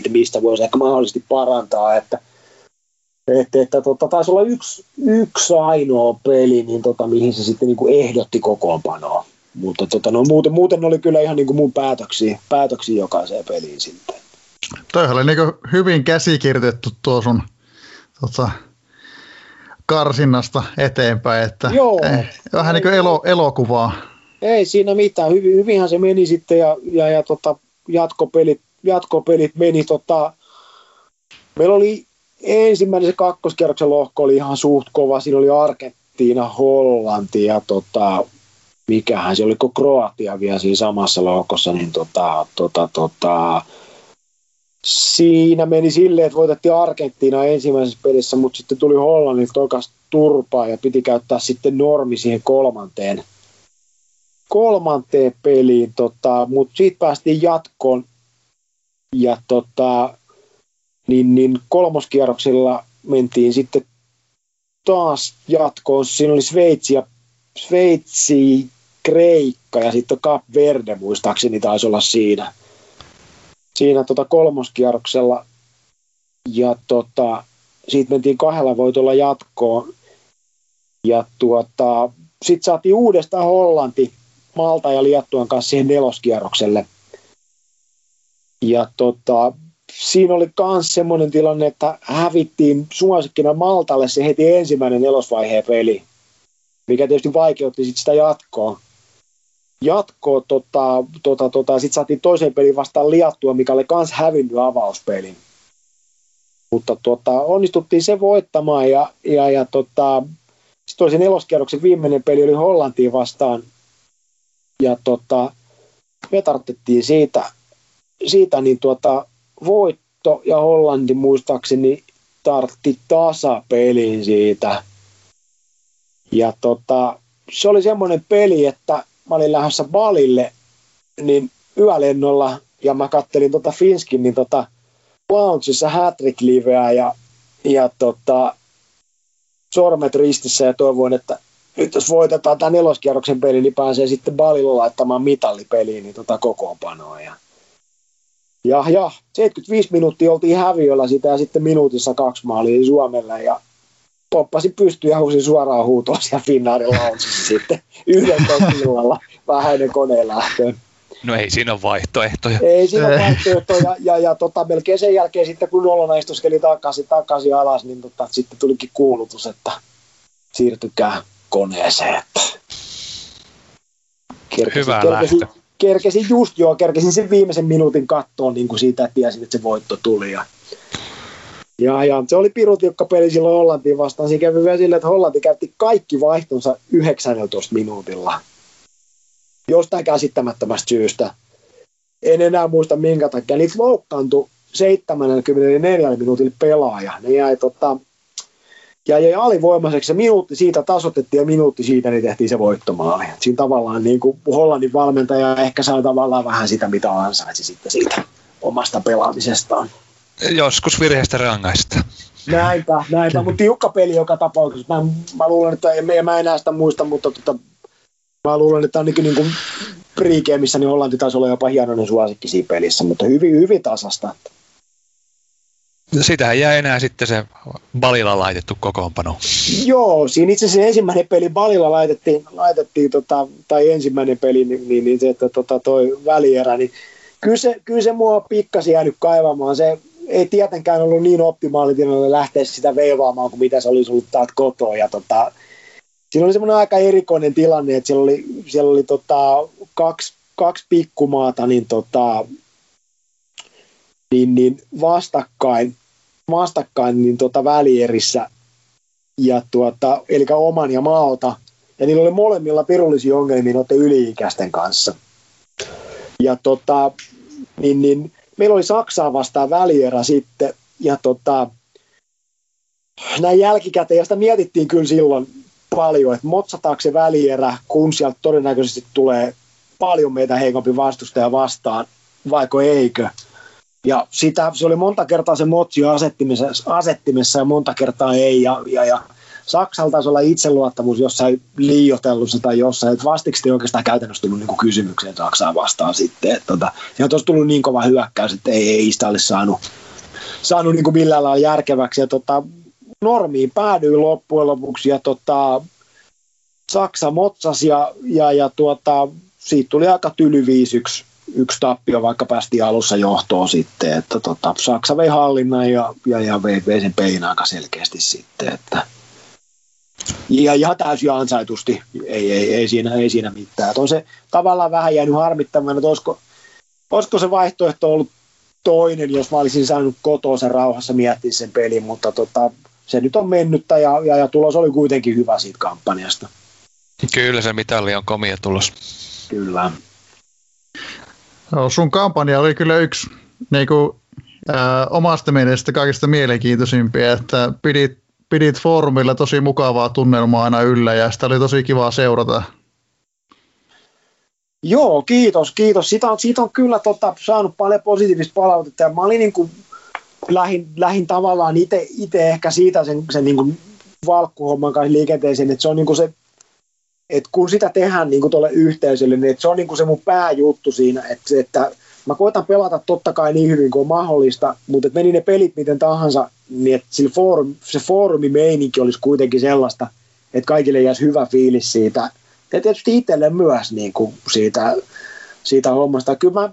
mistä voisi ehkä mahdollisesti parantaa. Että taisi olla yksi ainoa peli, niin mihin se sitten niin kuin ehdotti kokoonpanoa. Mutta muuten oli kyllä ihan niin kuin mun päätöksiä jokaiseen peliin sitten. Toihan oli niin kuin hyvin käsikirjoitettu tuo sun... karsinnasta eteenpäin, että vähän niin kuin elokuvaa. Ei siinä mitään, hyvinhän se meni sitten ja jatkopelit meni. Meillä oli ensimmäinen se kakkoskierroksen lohko oli ihan suht kova, siinä oli Argentiina, Hollanti ja mikähän se oliko Kroatia vielä siinä samassa lohkossa, niin siinä meni silleen, että voitettiin Argentiinaa ensimmäisessä pelissä, mutta sitten tuli Hollannilta tokas turpaa ja piti käyttää sitten normi siihen kolmanteen peliin, mutta siitä päästiin jatkoon ja niin kolmoskierroksilla mentiin sitten taas jatkoon. Siinä oli Sveitsi, Kreikka ja sitten Cap Verde muistaakseni taisi olla siinä kolmoskierroksella ja siitä mentiin 2 voitolla jatkoon ja sit saatiin uudestaan Hollanti Malta ja Liettuan kanssa siihen neloskierrokselle ja siinä oli kans semmoinen tilanne, että hävittiin suosikkina Maltalle se heti ensimmäinen nelosvaiheen peli, mikä tietysti vaikeutti sit sitä jatkoa sitten saatiin toiseen pelin vastaan Liettua, mikä oli kans hävinnyt avauspelin. Mutta onnistuttiin se voittamaan ja sitten oli se neloskierroksen viimeinen peli oli Hollantiin vastaan ja me tarvittiin siitä niin voitto Liitto ja Hollanti muistaakseni tartti tasapelin siitä. Ja se oli semmoinen peli, että mä olin lähdössä Balille niin yölennolla ja mä kattelin Finskin niin loungeissa Hattrick Liveä ja sormet ristissä ja toivoin, että nyt jos voitetaan tämä neloskierroksen peli, niin pääsee sitten Balilla laittamaan mitallipeliin niin kokoonpanoa. Ja 75 minuuttia oltiin häviöllä sitä ja sitten minuutissa 2 maalia Suomelle ja poppasin pystyyn ja huusin suoraan huutoa siellä Finnaarin launsissa sitten 11 illalla vähäinen koneen lähtöön. No ei siinä ole vaihtoehtoja. Ei siinä ole vaihtoehtoja ja melkein sen jälkeen sitten kun nollana istuskeli takaisin alas, niin sitten tulikin kuulutus, että siirtykää koneeseen. Hyvä lähtö. Kerkesin sen viimeisen minuutin kattoon niin kuin siitä, että tiesin, että se voitto tuli. Ja se oli pirutiukka peli silloin Hollantiin vastaan. Siinä kävi vielä silleen, että Hollanti käytti kaikki vaihtonsa 19 minuutilla. Jostain käsittämättömästä syystä. En enää muista minkä takia. Niitä loukkaantui 74 minuutilla pelaaja. Ne jäi, jäi alivoimaiseksi. Minuutti siitä tasoitettiin ja minuutti siitä niin tehtiin se voittomaali. Siinä tavallaan niin kuin Hollannin valmentaja ehkä sai tavallaan vähän sitä, mitä ansaitsi sitten siitä omasta pelaamisestaan. Joskus virheestä rangaista. Näinpä. Mutta tiukka peli joka tapauksessa. Mä luulen, että mä enää sitä muista, mutta mä luulen, että ainakin niin kuin pre-gameissa niin Hollanti taisi olla jopa hienoinen suosikki siinä pelissä, mutta hyvin tasasta. Sitähän jää enää sitten se Balilla laitettu kokoonpano. Joo, siinä itse asiassa ensimmäinen peli Balilla laitettiin ensimmäinen peli, niin se, että toi välierä, niin kyllä se mua pikkasen jäänyt kaivamaan. Se ei tietenkään ollut niin optimaalinen lähteä sitä veivaamaan kuin mitä se olisi ollut täältä kotoa. Ja siinä oli semmoinen aika erikoinen tilanne, että siellä oli kaksi pikkumaata niin, niin vastakkain niin, välierissä, ja eli oman ja maalta. Ja niillä oli molemmilla pirullisia ongelmia noiden yli-ikäisten kanssa. Ja meillä oli Saksaa vastaan välierä sitten, ja näin jälkikäteen, ja sitä mietittiin kyllä silloin paljon, että motsataanko se välierä, kun sieltä todennäköisesti tulee paljon meitä heikompi vastustaja vastaan, vaiko eikö. Ja se oli monta kertaa se motsi asettimessa ja monta kertaa ei, ja Saksalla taisi olla itseluottavuus jossain liioitellussa tai jossain, että vastiksi ei oikeastaan käytännössä tullut niin kuin kysymykseen Saksaa vastaan sitten. Että se on tuossa tullut niin kova hyökkäys, että ei sitä ole saanut niin kuin millään lailla järkeväksi. Ja normiin päädyin loppujen lopuksi ja Saksa motsasi ja siitä tuli aika tyly 5-1 tappio, vaikka päästiin alussa johtoon sitten. Että Saksa vei hallinnan ja vei sen pein aika selkeästi sitten, että ja ihan täysin ansaitusti, ei siinä mitään. On se tavallaan vähän jäänyt harmittamaan, että olisiko se vaihtoehto ollut toinen, jos mä olisin saanut kotoa sen rauhassa miettiä sen pelin, mutta se nyt on mennyttä ja tulos oli kuitenkin hyvä siitä kampanjasta. Kyllä se mitalli on komia tulos. Kyllä. No, sun kampanja oli kyllä yksi niin kuin, omasta mielestä kaikista mielenkiintoisimpia, että pidit foorumilla tosi mukavaa tunnelmaa aina yllä ja sitä oli tosi kivaa seurata. Joo, kiitos. Siitä on kyllä saanut paljon positiivista palautetta ja mä olin niin kuin lähin tavallaan itse ehkä siitä sen niin kuin valkkuhomman kanssa liikenteeseen, että se on niin kuin se, että kun sitä tehdään niin kuin tuolle yhteisölle, niin se on niin kuin se mun pääjuttu siinä, että mä koitan pelata totta kai niin hyvin kuin on mahdollista, mutta meni ne pelit miten tahansa, niin että se foorumimeininki olisi kuitenkin sellaista, että kaikille jäisi hyvä fiilis siitä. Ja tietysti itselle myös niin kuin siitä hommasta. Kyllä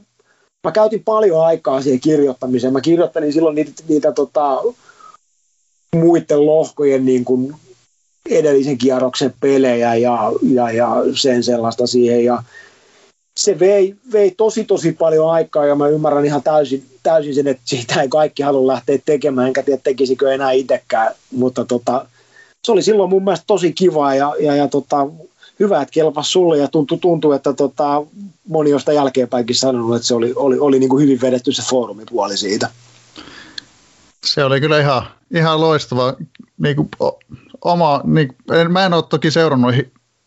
mä käytin paljon aikaa siihen kirjoittamiseen. Mä kirjoittelin silloin niitä muiden lohkojen niin kuin edellisen kierroksen pelejä ja sen sellaista siihen. Ja se vei tosi paljon aikaa ja mä ymmärrän ihan täysin sen, että siitä ei kaikki halua lähteä tekemään, enkä tiedä tekisikö enää itsekään, mutta se oli silloin mun mielestä tosi kiva ja hyvä, että kelpasi sulle ja tuntuu että moni on sitä jälkeenpäinkin sanonut, että se oli niin kuin hyvin vedetty se foorumipuoli siitä. se oli kyllä ihan loistava. Niinku, mä en ole toki seurannut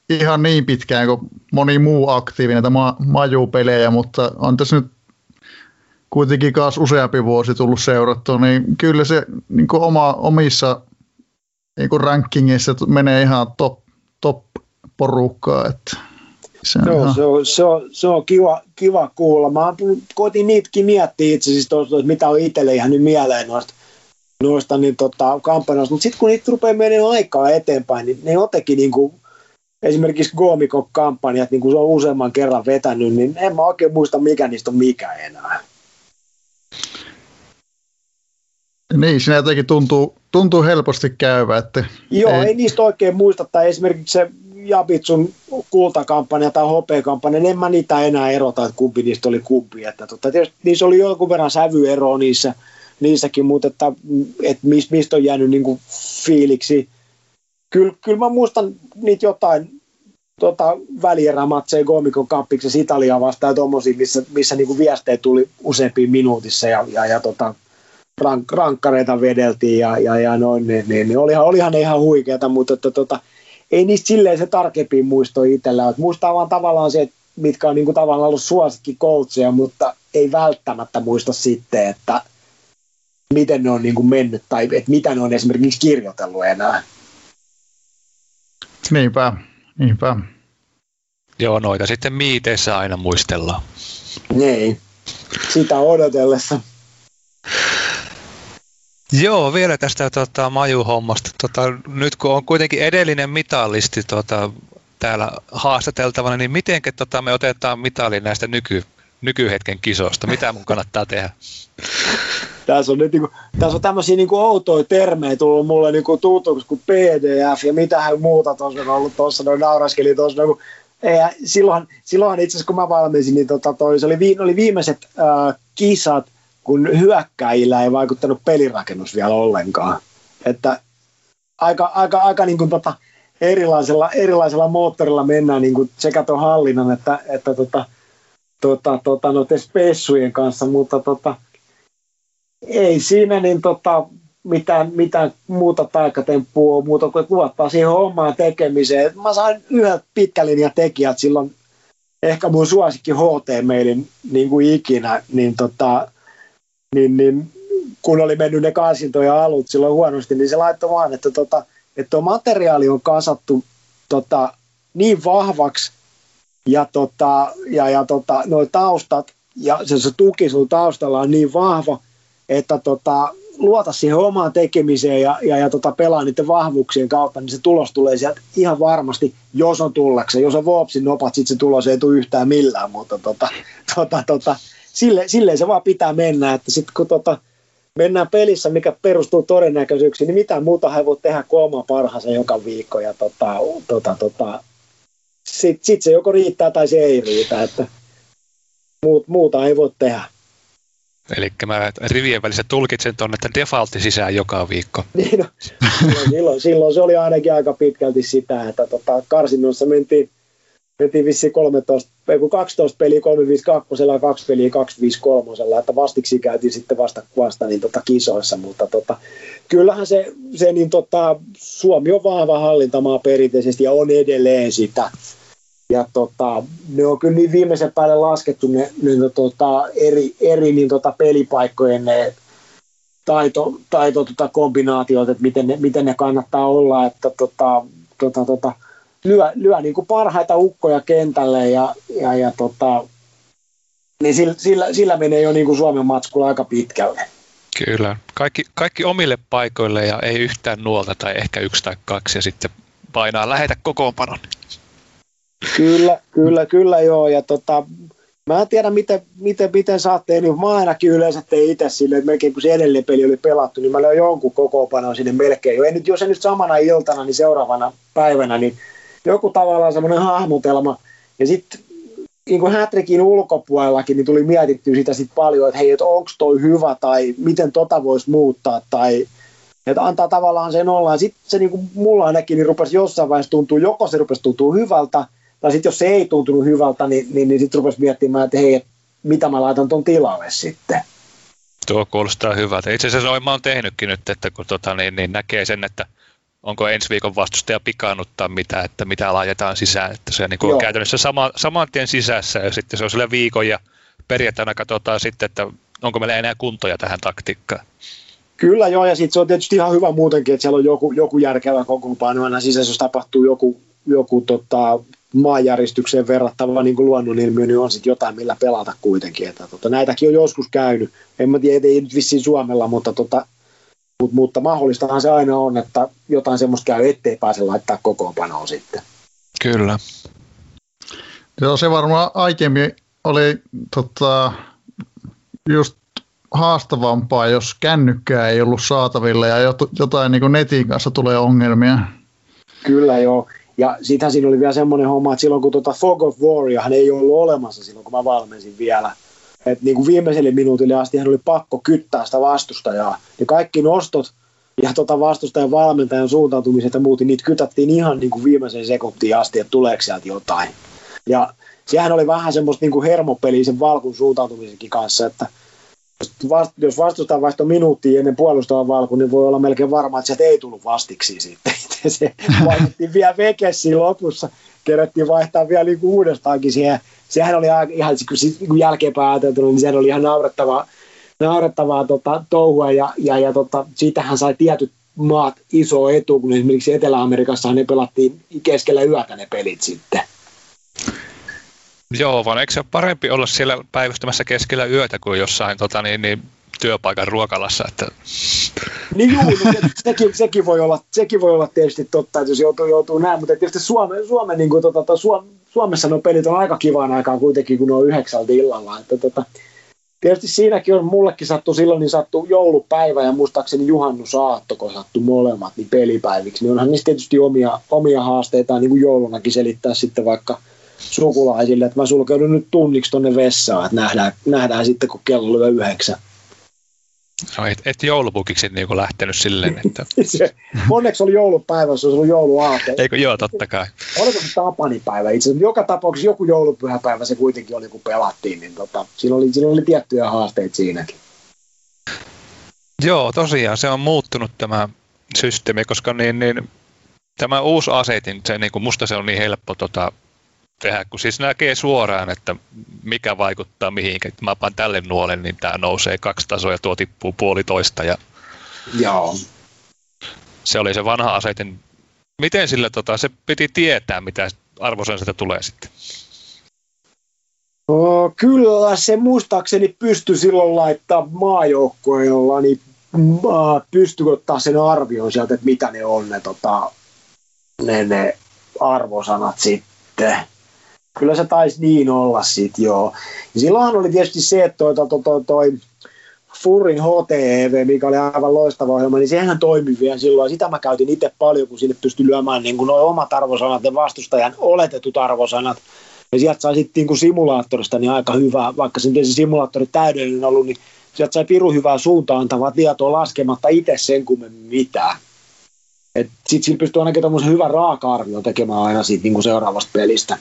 ihan niin pitkään kuin moni muu aktiivinen majupelejä, mutta on tässä nyt kuitenkin taas useampi vuosi tullut seurattua, niin kyllä se niin kuin omissa niin kuin rankingeissa menee ihan top porukkaa. Että se, on ihan... se on kiva kuulla. Mä koitin niitäkin miettiä itse asiassa, että mitä on itselle ihan nyt mieleen noista niin kampanjoista, mutta sitten kun niitä rupeaa menemään aikaa eteenpäin, niin ne jotenkin niin kuin esimerkiksi Goomikok-kampanjat, niin kun se on useamman kerran vetänyt, niin en mä oikein muista, mikä niistä on mikä enää. Niin, siinä jotenkin tuntuu helposti käyvä. Että joo, ei niistä oikein muista. Tai esimerkiksi se Japitsun kultakampanja tai hopeakampanja, niin en mä niitä enää erota, että kumpi niistä oli kumpi. Että tietysti niissä oli jonkun verran sävyeroa niissäkin, mutta että mistä on jäänyt niin kuin fiiliksi. Kyllä mä muistan niitä jotain välierämatseja Goomikon Cupiksessa Italiaa vastaan ja tommosia, missä niinku viestejä tuli useampiin minuutissa ja rankkareita vedeltiin ja noin, niin olihan ne ihan huikeata, mutta ei niistä silleen se tarkempiin muistoi itsellä. Muistaa vaan tavallaan se, mitkä on niinku tavallaan ollut suosikki coacheja, mutta ei välttämättä muista sitten, että miten ne on niinku mennyt tai että mitä ne on esimerkiksi kirjoitellut enää. Niinpä. Joo, noita sitten miiteissä aina muistellaan. Niin, sitä odotellessa. Joo, vielä tästä majuhommasta. Nyt kun on kuitenkin edellinen mitalisti täällä haastateltavana, niin miten me otetaan mitali näistä nykyhetken kisoista? Mitä mun kannattaa tehdä? Tässä on tämmöisiä niinku outoja termejä tullut mulle niinku tutuksi kuin PDF ja mitähän muuta tuossa on ollut tuossa, noin nauraskeli tuossa. Silloinhan itse asiassa kun mä valmisin, niin oli viimeiset kisat, kun hyökkäjillä ei vaikuttanut pelirakennus vielä ollenkaan. Että aika niinku erilaisella moottorilla mennään niinku sekä tuon hallinnan että noiden spessujen kanssa, mutta ei siinä niin mitään muuta taikatemppua muuta kuin luottaa siihen omaan tekemiseen. Mä sain yhdet pitkälinjan tekijät silloin, ehkä mun suosikki HT-mailin niin kuin ikinä, niin kun oli mennyt ne karsintoja alut silloin huonosti, niin se laittoi vaan, että tuo materiaali on kasattu niin vahvaksi ja nuo taustat ja se tuki sun taustalla on niin vahva, että luota siihen omaan tekemiseen ja pelaa niiden vahvuuksien kautta, niin se tulos tulee sieltä ihan varmasti, jos on tullakseen. Jos on Voopsin nopat, sitten se tulos ei tule yhtään millään, mutta silleen se vaan pitää mennä, että sitten kun mennään pelissä, mikä perustuu todennäköisyyksiin, niin mitään muuta ei voi tehdä kuin oma parhaansa joka viikko, ja sitten se joko riittää tai se ei riitä, että muuta ei voi tehdä. Eli mä rivien välissä tulkitsen tuonne, että defaultti sisään joka viikko. Niin, no, silloin se oli ainakin aika pitkälti sitä, että karsinnossa mentiin vissiin 12 peliä 352 ja 2 peliä 253, että vastiksi käytiin sitten vasta niin kisoissa, mutta kyllähän se niin Suomi on vahva hallintamaa perinteisesti ja on edelleen sitä. Ja ne on kyllä niin viimeisen päälle laskettu ne eri niin pelipaikkojen ne kombinaatiot, että miten ne kannattaa olla, että lyö niin kuin parhaita ukkoja kentälle ja niin sillä menee jo niin kuin Suomen matskulla aika pitkälle. Kyllä. Kaikki omille paikoille ja ei yhtään nuolta tai ehkä yksi tai kaksi ja sitten painaa lähetä kokoonpanon. Kyllä joo, ja mä en tiedä miten saatte, niin mä ainakin yleensä tein itse silleen, että melkein kun se edellinen peli oli pelattu, niin mä löin jonkun kokoonpanon sinne melkein jo, jos ei nyt samana iltana, niin seuraavana päivänä, niin joku tavallaan semmoinen hahmotelma, ja sitten niin kuin Hattrickin ulkopuolellakin, niin tuli mietittyä sitä sitten paljon, että hei, että onko toi hyvä, tai miten voisi muuttaa, tai että antaa tavallaan sen olla, ja sitten se niin kuin mulla ainakin niin rupesi jossain vaiheessa tuntua, joko se rupesi tuntua hyvältä, tai sitten jos se ei tuntunut hyvältä, niin sitten rupesi miettimään, että hei, mitä mä laitan ton tilalle sitten. Tuo kuulostaa hyvältä. Itse asiassa noin mä oon tehnytkin nyt, että kun niin näkee sen, että onko ensi viikon vastustaja pikaannuttaa mitä, että mitä laajetaan sisään. Että se on niin kuin käytännössä saman tien sisässä ja sitten se on sillä viikon ja perjantaina katsotaan sitten, että onko meillä enää kuntoja tähän taktiikkaan. Kyllä joo, ja sitten se on tietysti ihan hyvä muutenkin, että siellä on joku järkevä kokoonpano aina sisässä, jos tapahtuu joku maanjäristykseen verrattava niin kuin luonnonilmiö, niin on sitten jotain, millä pelata kuitenkin. Että, näitäkin on joskus käynyt. En mä tiedä, ei nyt vissiin Suomella, mutta mahdollistahan se aina on, että jotain semmoista käy, ettei pääse laittaa kokoonpanoon sitten. Kyllä. Joo, se varmaan aiemmin oli just haastavampaa, jos kännykkää ei ollut saatavilla ja jotain niin kuin netin kanssa tulee ongelmia. Kyllä joo. Ja siitähän siinä oli vielä semmoinen homma, että silloin kun Fog of Warrior hän ei ollut olemassa silloin, kun mä valmensin vielä. Että niin kuin viimeiselle minuutille asti hän oli pakko kyttää sitä vastustajaa. Ja kaikki nostot ja vastustajan valmentajan suuntautumiset ja muut, niitä kytättiin ihan niin kuin viimeiseen sekuntiin asti, että tuleeko sieltä jotain. Ja sehän oli vähän semmoista niin kuin hermopeliä sen valkun suuntautumisenkin kanssa, että jos vastustajan vaihtoi minuuttia ennen puolustavan valkun, niin voi olla melkein varma, että sieltä ei tullut vastiksi sitten. Se vaihdettiin vielä veke siinä lopussa, kerättiin vaihtaa vielä niin uudestaankin siihen. Sehän oli ihan kun jälkeenpäin ajateltuna, niin sehän oli ihan naurettavaa touhua ja siitähän sai tietyt maat iso etu, kun esimerkiksi Etelä-Amerikassahan ne pelattiin keskellä yötä ne pelit sitten. Joo, vaan eikö se ole parempi olla siellä päivystämässä keskellä yötä kuin jossain työpaikan ruokalassa, että... Niin juu, niin sekin voi olla tietysti totta, että jos joutuu näin, mutta tietysti Suomessa nuo pelit on aika kivaan aikaan kuitenkin, kun ne on 9 illalla, että tietysti siinäkin on, mullekin sattui silloin, niin sattui joulupäivä ja muistaakseni juhannusaatto, kun sattui molemmat niin pelipäiviksi, niin onhan niissä tietysti omia haasteitaan, niin kuin joulunakin selittää sitten vaikka sukulaisille, että mä sulkeudun nyt tunniksi tonne vessaan, että nähdään sitten, kun kello lyö 9. No et joulupukiksi niin kuin lähtenyt silleen, että... Onneksi oli joulupäivä, jos olisi ollut jouluaate. Eikö, joo, totta kai. Oliko se tapanipäivä itse asiassa? Joka tapauksessa joku joulupyhäpäivä se kuitenkin oli, kun pelattiin, niin silloin oli tiettyjä haasteita siinäkin. Joo, tosiaan se on muuttunut tämä systeemi, koska tämä uusi asetin, se, niin kuin musta se on niin helppo tehdä, kun siis näkee suoraan, että mikä vaikuttaa mihinkä. Mä panen tälle nuolen, niin tää nousee 2 tasoa ja tuo tippuu 1,5. Ja... Joo. Se oli se vanha asetin. Miten sillä se piti tietää, mitä arvosanasta sitä tulee sitten? No, kyllä se muistaakseni pystyi silloin laittaa maajoukkoilla, niin pystyi ottaa sen arvion sieltä, että mitä ne on ne arvosanat sitten. Kyllä se taisi niin olla sitten, joo. Ja silloinhan oli tietysti se, että toi Furin HTV, mikä oli aivan loistava ohjelma, niin sehän toimi vielä silloin. Sitä mä käytin itse paljon, kun sinne pystyi lyömään niin nuo omat arvosanat ja vastustajan oletetut arvosanat. Ja sieltä sai sitten niin simulaattorista niin aika hyvää, vaikka se simulaattori täydellinen ollut, niin sieltä sai pirun hyvää suuntaantavaa tietoa laskematta itse sen kummemmin mitään. Sitten sillä pystyy ainakin tämmöisen hyvän raaka-arvion tekemään aina siitä niin seuraavasta pelistä.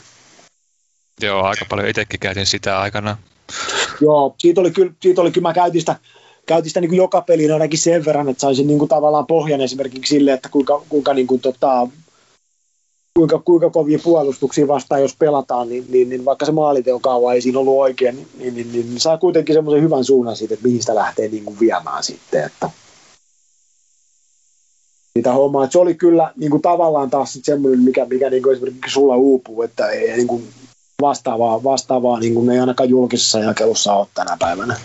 Joo, aika paljon itsekin käytin sitä aikana. Joo, siitä oli kyllä mä käytin sitä niin kuin joka peliin ainakin sen verran, että saisin niin kuin tavallaan pohjan esimerkiksi sille, että kuinka niin kuin kuinka kovia puolustuksia vastaan, jos pelataan, niin vaikka se maaliteon kaava ei siinä ollut oikein, niin saa kuitenkin semmoisen hyvän suunnan siitä, että mihin sitä lähtee niin kuin viemään sitten, että sitä hommaa. Että se oli kyllä niin kuin tavallaan taas semmoinen, mikä niin kuin esimerkiksi sulla uupuu, että ei niin kuin vastaavaa niin kuin ei ainakaan julkisessa jakelussa ole tänä päivänä.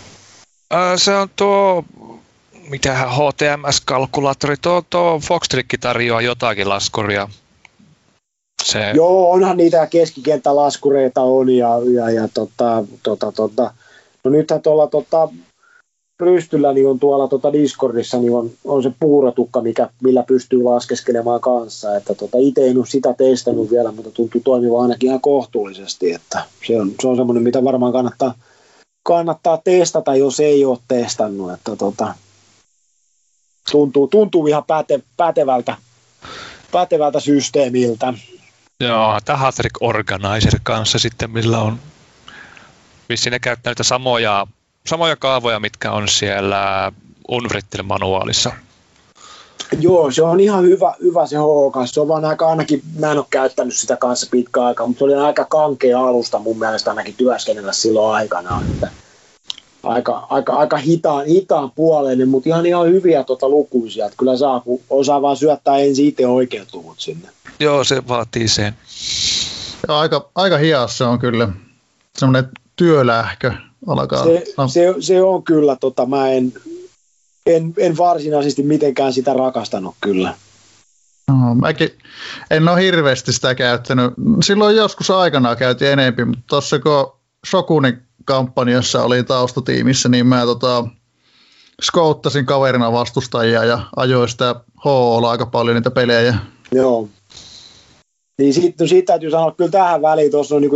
Se on tuo, mitähän HTMS-kalkulaattori, tuo Foxtrick tarjoaa jotakin laskuria. Se... Joo, onhan niitä keskikenttälaskureita on ja no nythän tuolla Rystyllä niin on tuolla Discordissa niin on se puurotukka, millä pystyy laskeskelemaan kanssa, että itse en ole sitä testannut vielä, mutta tuntuu toimivan ainakin ihan kohtuullisesti, että se on semmoinen, mitä varmaan kannattaa testata, jos ei ole testannut, että tuntuu ihan pätevältä systeemiltä. Joo, tämä Hattrick Organizer kanssa sitten, millä on vissiin ne käyttää niitä samoja samoja kaavoja, mitkä on siellä Unfrittil manuaalissa? Joo, se on ihan hyvä se HK. Se on vaan aika, ainakin mä en ole käyttänyt sitä kanssa pitkä aikaa, mutta se oli aika kankea alusta mun mielestä ainakin työskennellä silloin aikanaan. Aika hitaan puoleinen, mutta ihan hyviä lukuisia. Että kyllä saa, kun osaa vaan syöttää ensin itse oikeat luvut sinne. Joo, se vaatii sen. Aika hiassa on kyllä. Semmoinen työlähkö alkaa. Se on kyllä, mä en varsinaisesti mitenkään sitä rakastanut kyllä. No, mäkin en ole hirveästi sitä käyttänyt. Silloin joskus aikanaan käytiin enemmän, mutta tuossa kun Shokunin kampanjassa oli taustatiimissä, niin mä skouttasin kaverina vastustajia ja ajoin sitä HO:lla aika paljon niitä pelejä. Joo. Niin siitä täytyy sanoa kyllä tähän väliin, tuossa on, niin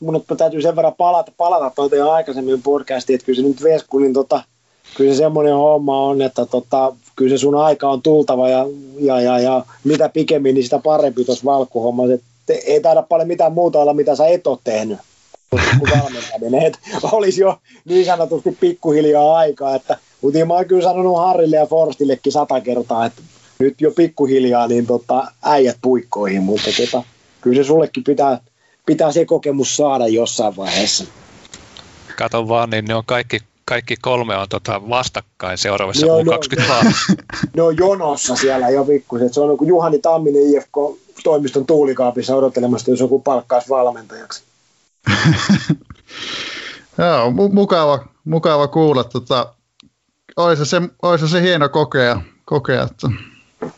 mun täytyy sen verran palata tuolta jo aikaisemmin podcastiin, että kyllä se nyt Vesku, niin kyllä se semmoinen homma on, että kyllä se sun aika on tultava ja mitä pikemmin, niin sitä parempi tuossa valkkuhommassa. Ei taida paljon mitään muuta olla, mitä sä et ole tehnyt, kun valmentaminen. Olisi jo niin sanotusti pikkuhiljaa aikaa, mutta mä oon kyllä sanonut Harrille ja Forstillekin 100 kertaa, että nyt jo pikkuhiljaa niin äijät puikkoihin, mutta kyllä se sullekin pitää se kokemus saada jossain vaiheessa. Kato vaan, niin ne on kaikki kolme on vastakkain seuraavassa U20. Ne on jonossa siellä jo pikkusen. Se on kuin Juhani Tamminen IFK-toimiston tuulikaapissa odottelemassa, jos joku palkkaisi valmentajaksi. Joo, mukava kuulla. Olisi se hieno kokea että...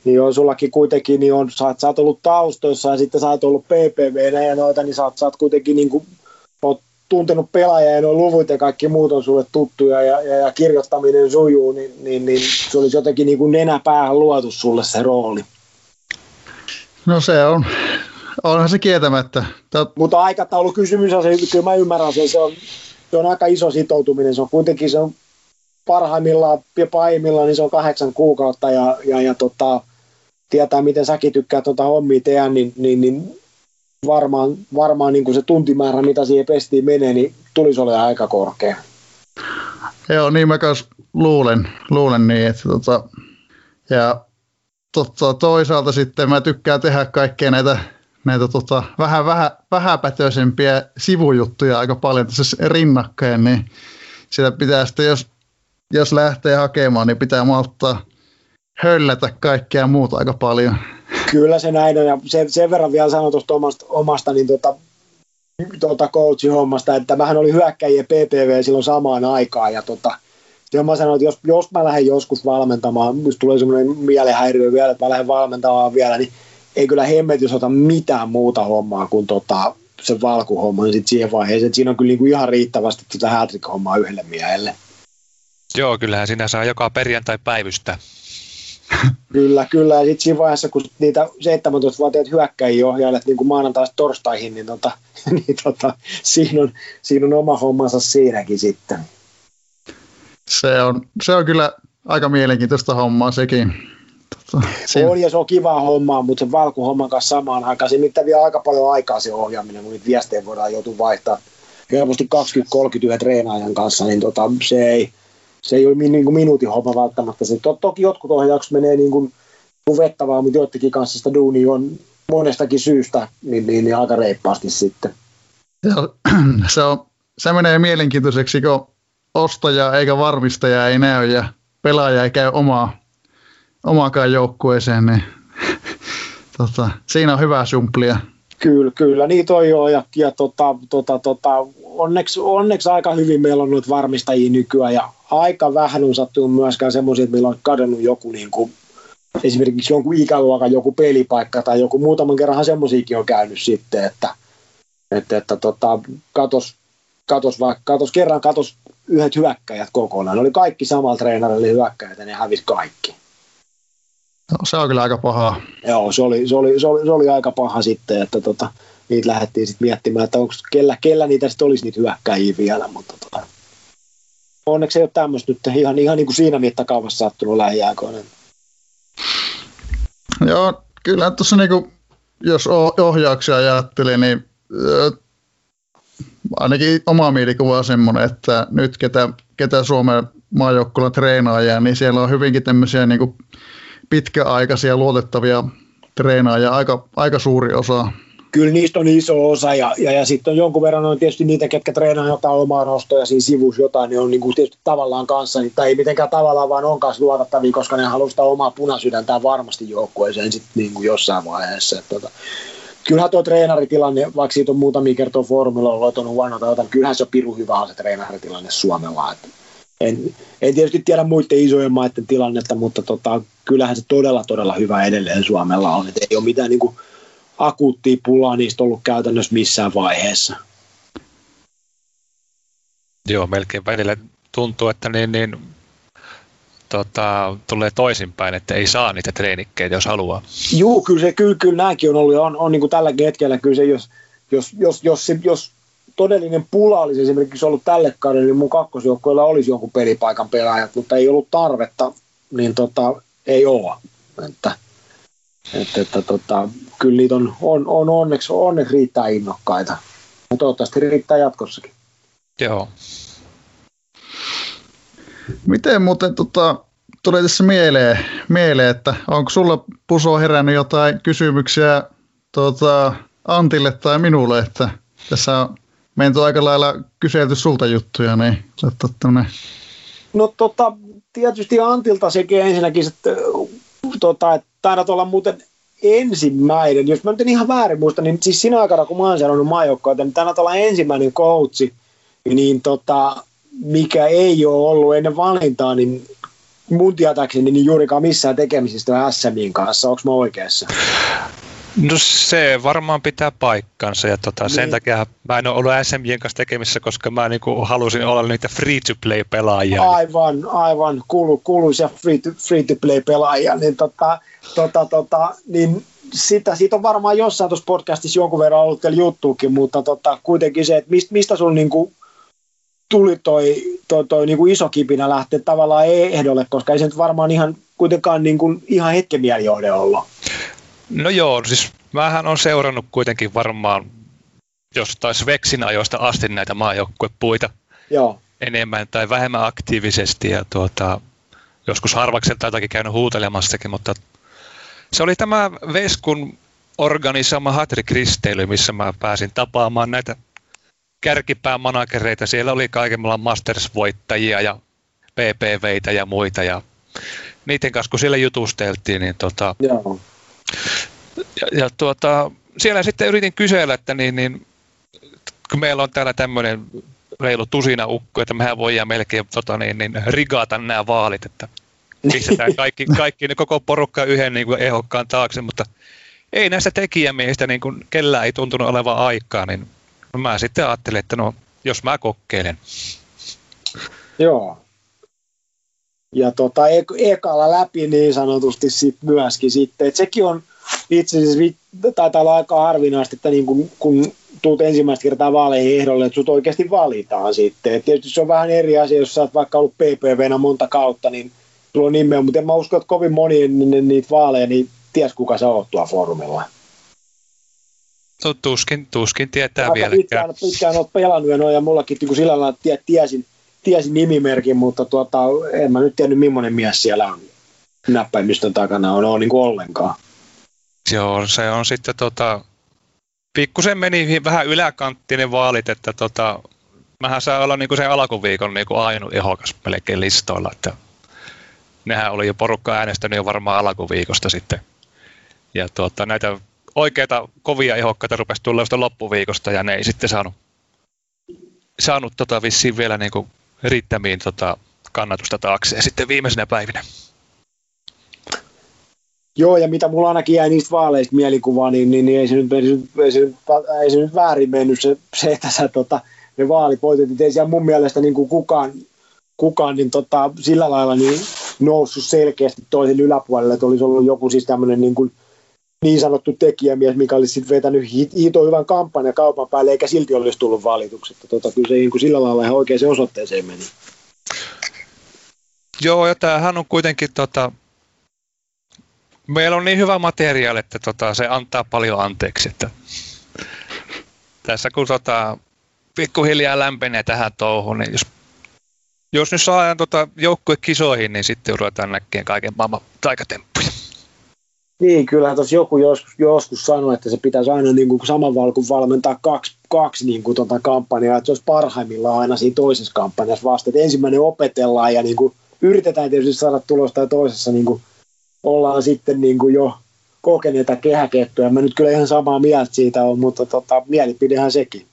Niin on sullakin kuitenkin, niin on, sä oot ollut taustoissa ja sitten sä oot ollut PPV:nä ja noita, niin sä oot kuitenkin niin kuin, oot tuntenut pelaajia ja nuo luvut ja kaikki muut on sulle tuttuja ja kirjoittaminen sujuu, niin se olisi jotenkin niin kuin nenäpäähän luotu sulle se rooli. No se on, onhan se kieltämättä. Mutta aikataulukysymys on se, kyllä mä ymmärrän sen, se on aika iso sitoutuminen, se on kuitenkin se on parhaimmillaan ja pahimmillaan niin se on 8 kuukautta ja tietää, miten säkin tykkää hommia tehdä, niin varmaan niin kuin se tuntimäärä, mitä siihen pestiin menee, niin tulisi olemaan aika korkea. Joo, niin mä kanssa luulen niin, että toisaalta sitten mä tykkään tehdä kaikkea näitä vähäpätöisempiä sivujuttuja aika paljon tässä rinnakkain, niin sitä pitää sitten, jos lähtee hakemaan, niin pitää malttaa höllätä kaikkea muuta aika paljon. Kyllä se näin on, ja sen verran vielä sanon tuosta omasta niin coachi-hommasta, että mähän oli hyökkäjiä PPV silloin samaan aikaan, ja mä sanoin, että jos mä lähden joskus valmentamaan, jos tulee semmoinen mielenhäiriö vielä, että mä lähden valmentamaan vielä, niin ei kyllä hemmetys ota mitään muuta hommaa kuin se valkuhomma, niin sitten siihen vaiheeseen, että siinä on kyllä niinku ihan riittävästi tätä Hattrick-hommaa yhdelle miehelle. Joo, kyllähän sinä saa joka perjantai päivystää. Kyllä. Ja sitten siinä vaiheessa, kun niitä 17-vuotiaat hyökkäjiä ohjailet niin kuin maanantaista torstaihin, niin, siinä on oma hommansa siinäkin sitten. Se on kyllä aika mielenkiintoista hommaa sekin. On ja se on kivaa hommaa, mutta sen valkuhomman kanssa samaan aikaan. Se mitään vie aika paljon aikaa se ohjaaminen, kun niitä viestejä voidaan joutua vaihtamaan. Helposti 20-30 treenaajan kanssa, niin se ei ole niin minuutin homma välttämättä. Toki jotkut ohjaukset menee niin kuin vettavaa, mutta joidenkin kanssa sitä duunia on monestakin syystä niin aika reippaasti sitten. Se menee mielenkiintoiseksi, kun ostajaa eikä varmistajaa ei näy ja pelaaja ei käy omaakaan joukkueeseen. Niin, siinä on hyvää sumplia. Kyllä, niin toi joo, ja onneksi aika hyvin meillä on nyt varmistajia nykyään, ja aika vähän on sattunut myöskään semmoisia, että meillä on kadonnut joku, niin kuin, esimerkiksi jonkun ikäluokan joku pelipaikka, tai joku muutaman kerran semmoisiakin on käynyt sitten, että katos yhdet hyökkäjät kokonaan, ne oli kaikki samalla treenarilla hyökkäjät, ja ne hävisi kaikki. No, se on kyllä aika pahaa. Joo, se oli aika paha sitten, että niitä lähdettiin sitten miettimään, että onko kellä niitä sitten olisi niitä hyökkäjiä vielä, mutta onneksi ei ole tämmöistä nyt ihan niin kuin siinä mittakaavassa sattunut lähiaikoina. Joo, kyllä tuossa niinku, jos ohjauksia ajattelin, niin ainakin oma mielikuva on semmoinen, että nyt ketä ketä Suomen maajoukkueella treenaajia, niin siellä on hyvinkin tämmöisiä niin kuin pitkäaikaisia luotettavia treenaajia, aika suuri osa. Kyllä niistä on iso osa ja sitten on jonkun verran on tietysti niitä, ketkä treenaa jotain omaa nostoa ja siinä sivussa jotain, niin on niin kuin tietysti tavallaan kanssa, tai ei mitenkään tavallaan vaan on kanssa luotettavia, koska ne haluaa sitä omaa punasydäntään varmasti joukkueeseen sitten niin kuin jossain vaiheessa. Kyllähän tuo treenaritilanne, vaikka siitä on muutamia kertoa foorumilla ollut, on huono tai jotain, kyllähän se on pirun hyvä se treenaritilanne Suomella. En tietysti tiedä muiden isojen maiden tilannetta, mutta kyllähän se todella hyvä edelleen Suomella on. Et ei ole mitään niin kuin akuuttia pulaa niistä ollut käytännössä missään vaiheessa. Joo, melkein välillä tuntuu, että tulee toisinpäin, että ei saa niitä treenikkeitä, jos haluaa. Joo, kyllä nämäkin on ollut ja on niin kuin tälläkin hetkellä. Kyllä se, jos todellinen pula olisi esimerkiksi ollut tälle kaudelle, niin mun kakkosjoukkueella olisi jonkun pelipaikan pelaajat, mutta ei ollut tarvetta, niin ei ole. Kyllä niitä on onneksi riittää innokkaita. Ja toivottavasti riittää jatkossakin. Joo. Miten muuten tulee tässä mieleen, että onko sulla Puso herännyt jotain kysymyksiä Antille tai minulle, että tässä on menty aika lailla kyselty sulta juttuja, niin otetaan tämmöinen. No tietysti Antilta sekin ensinnäkin, että taidat olla muuten ensimmäinen, jos mä nyt en ihan väärin muista, niin siis sinä aikana kun mä oon sanonut maajoukkoita, niin taidat olla ensimmäinen coachi, niin mikä ei ole ollut ennen valintaa, niin mun tietääkseni niin juurikaan missään tekemisistä SMIin kanssa. Onko mä oikeassa? No se varmaan pitää paikkansa ja sen takia mä en ole ollut SMJ:n kanssa tekemisissä, koska mä niinku halusin olla niitä free-to-play-pelaajia. Aivan, kuuluisia free-to-play-pelaajia, niin, niin siitä on varmaan jossain tuossa podcastissa jonkun verran ollut teillä juttuukin, mutta kuitenkin se, että mistä sun niinku tuli toi niinku iso kipinä lähteä tavallaan ehdolle, koska ei se nyt varmaan ihan kuitenkaan niinku ihan hetken mielijohde olla. No joo, siis mähän on seurannut kuitenkin varmaan jostain Sveksin ajoista asti näitä maajoukkuepuita enemmän tai vähemmän aktiivisesti ja joskus harvakselta jotakin käynyt huutelemassakin, mutta se oli tämä Veskun organisoima Hattrick-risteily, missä mä pääsin tapaamaan näitä kärkipäämanagereita. Siellä oli kaikenlailla Masters-voittajia ja PPVitä ja muita ja niiden kanssa kun siellä jutusteltiin, niin Joo. Siellä sitten yritin kysellä, että kun meillä on täällä tämmöinen reilu tusina ukkoja, että mehän voidaan melkein rigata nämä vaalit, että pistetään kaikki koko porukka yhden niin kuin ehokkaan taakse, mutta ei näistä tekijämiehistä niin kuin kellään ei tuntunut olevan aikaa, niin mä sitten ajattelin, että no jos mä kokeilen. Joo. Ja ekalla läpi niin sanotusti sit myöskin sitten, että sekin on itse asiassa, taitaa olla aika harvinaista, että niin kun tulet ensimmäistä kertaa vaaleihin ehdolle, että sut oikeasti valitaan sitten. Et tietysti se on vähän eri asia, jos sä oot vaikka ollut PPVnä monta kautta, niin sulla on nimeä, mutta en mä usko, että kovin moni ennen niitä vaaleja, niin ties kuka sä oot tuolla foorumilla. No, tuskin tietää vieläkään. Pitkään oot pelannut ja noin, ja mullakin kun sillä lailla tiesin nimimerkin, mutta en mä nyt tiennyt, millainen mies siellä on näppäimistön takana on niin kuin ollenkaan. Joo, se on sitten pikkusen meni vähän yläkanttinen vaalit, että mähän saa olla niinku sen alkuviikon niinku ainut ehokas melkein listoilla, että nehän oli jo porukka äänestänyt jo varmaan alkuviikosta sitten. Ja näitä oikeita kovia ehokkaita rupesi tulla jo loppuviikosta ja ne ei sitten saanut vissiin vielä niinku riittämiin kannatusta taakse ja sitten viimeisenä päivinä. Joo, ja mitä mulla ainakin jäi niistä vaaleista mielikuvaa, niin ei se nyt väärin mennyt se että sä, ne vaalipoitot, ei siellä mun mielestä niin kuin kukaan niin sillä lailla niin noussut selkeästi toisen yläpuolelle, että olisi ollut joku siis tämmöinen niin sanottu tekijämies, mikä olisi sitten vetänyt hito hyvän kampanjan kaupan päälle, eikä silti olisi tullut valituksi. Kyllä se niin kuin sillä lailla ihan oikeaan osoitteeseen meni. Joo, ja tämähän on kuitenkin... Meillä on niin hyvä materiaali, että se antaa paljon anteeksi. Että tässä kun pikkuhiljaa lämpenee tähän touhuun, niin jos jos nyt saadaan joukkuekisoihin, niin sitten ruvetaan näkemään kaiken maailman taikatemppuja. Niin, kyllähän tuossa joku joskus sanoi, että se pitäisi aina niin saman valkun valmentaa kaksi niin kuin, kampanjaa, että se olisi parhaimmillaan aina siinä toisessa kampanjassa vasta. Että ensimmäinen opetellaan ja niin kuin, yritetään tietysti saada tulosta ja toisessa niin kuin, ollaan sitten niin kuin, jo kokeneita kehäkettyä. Mä nyt kyllä ihan samaa mieltä siitä on, mutta mielipidehän sekin.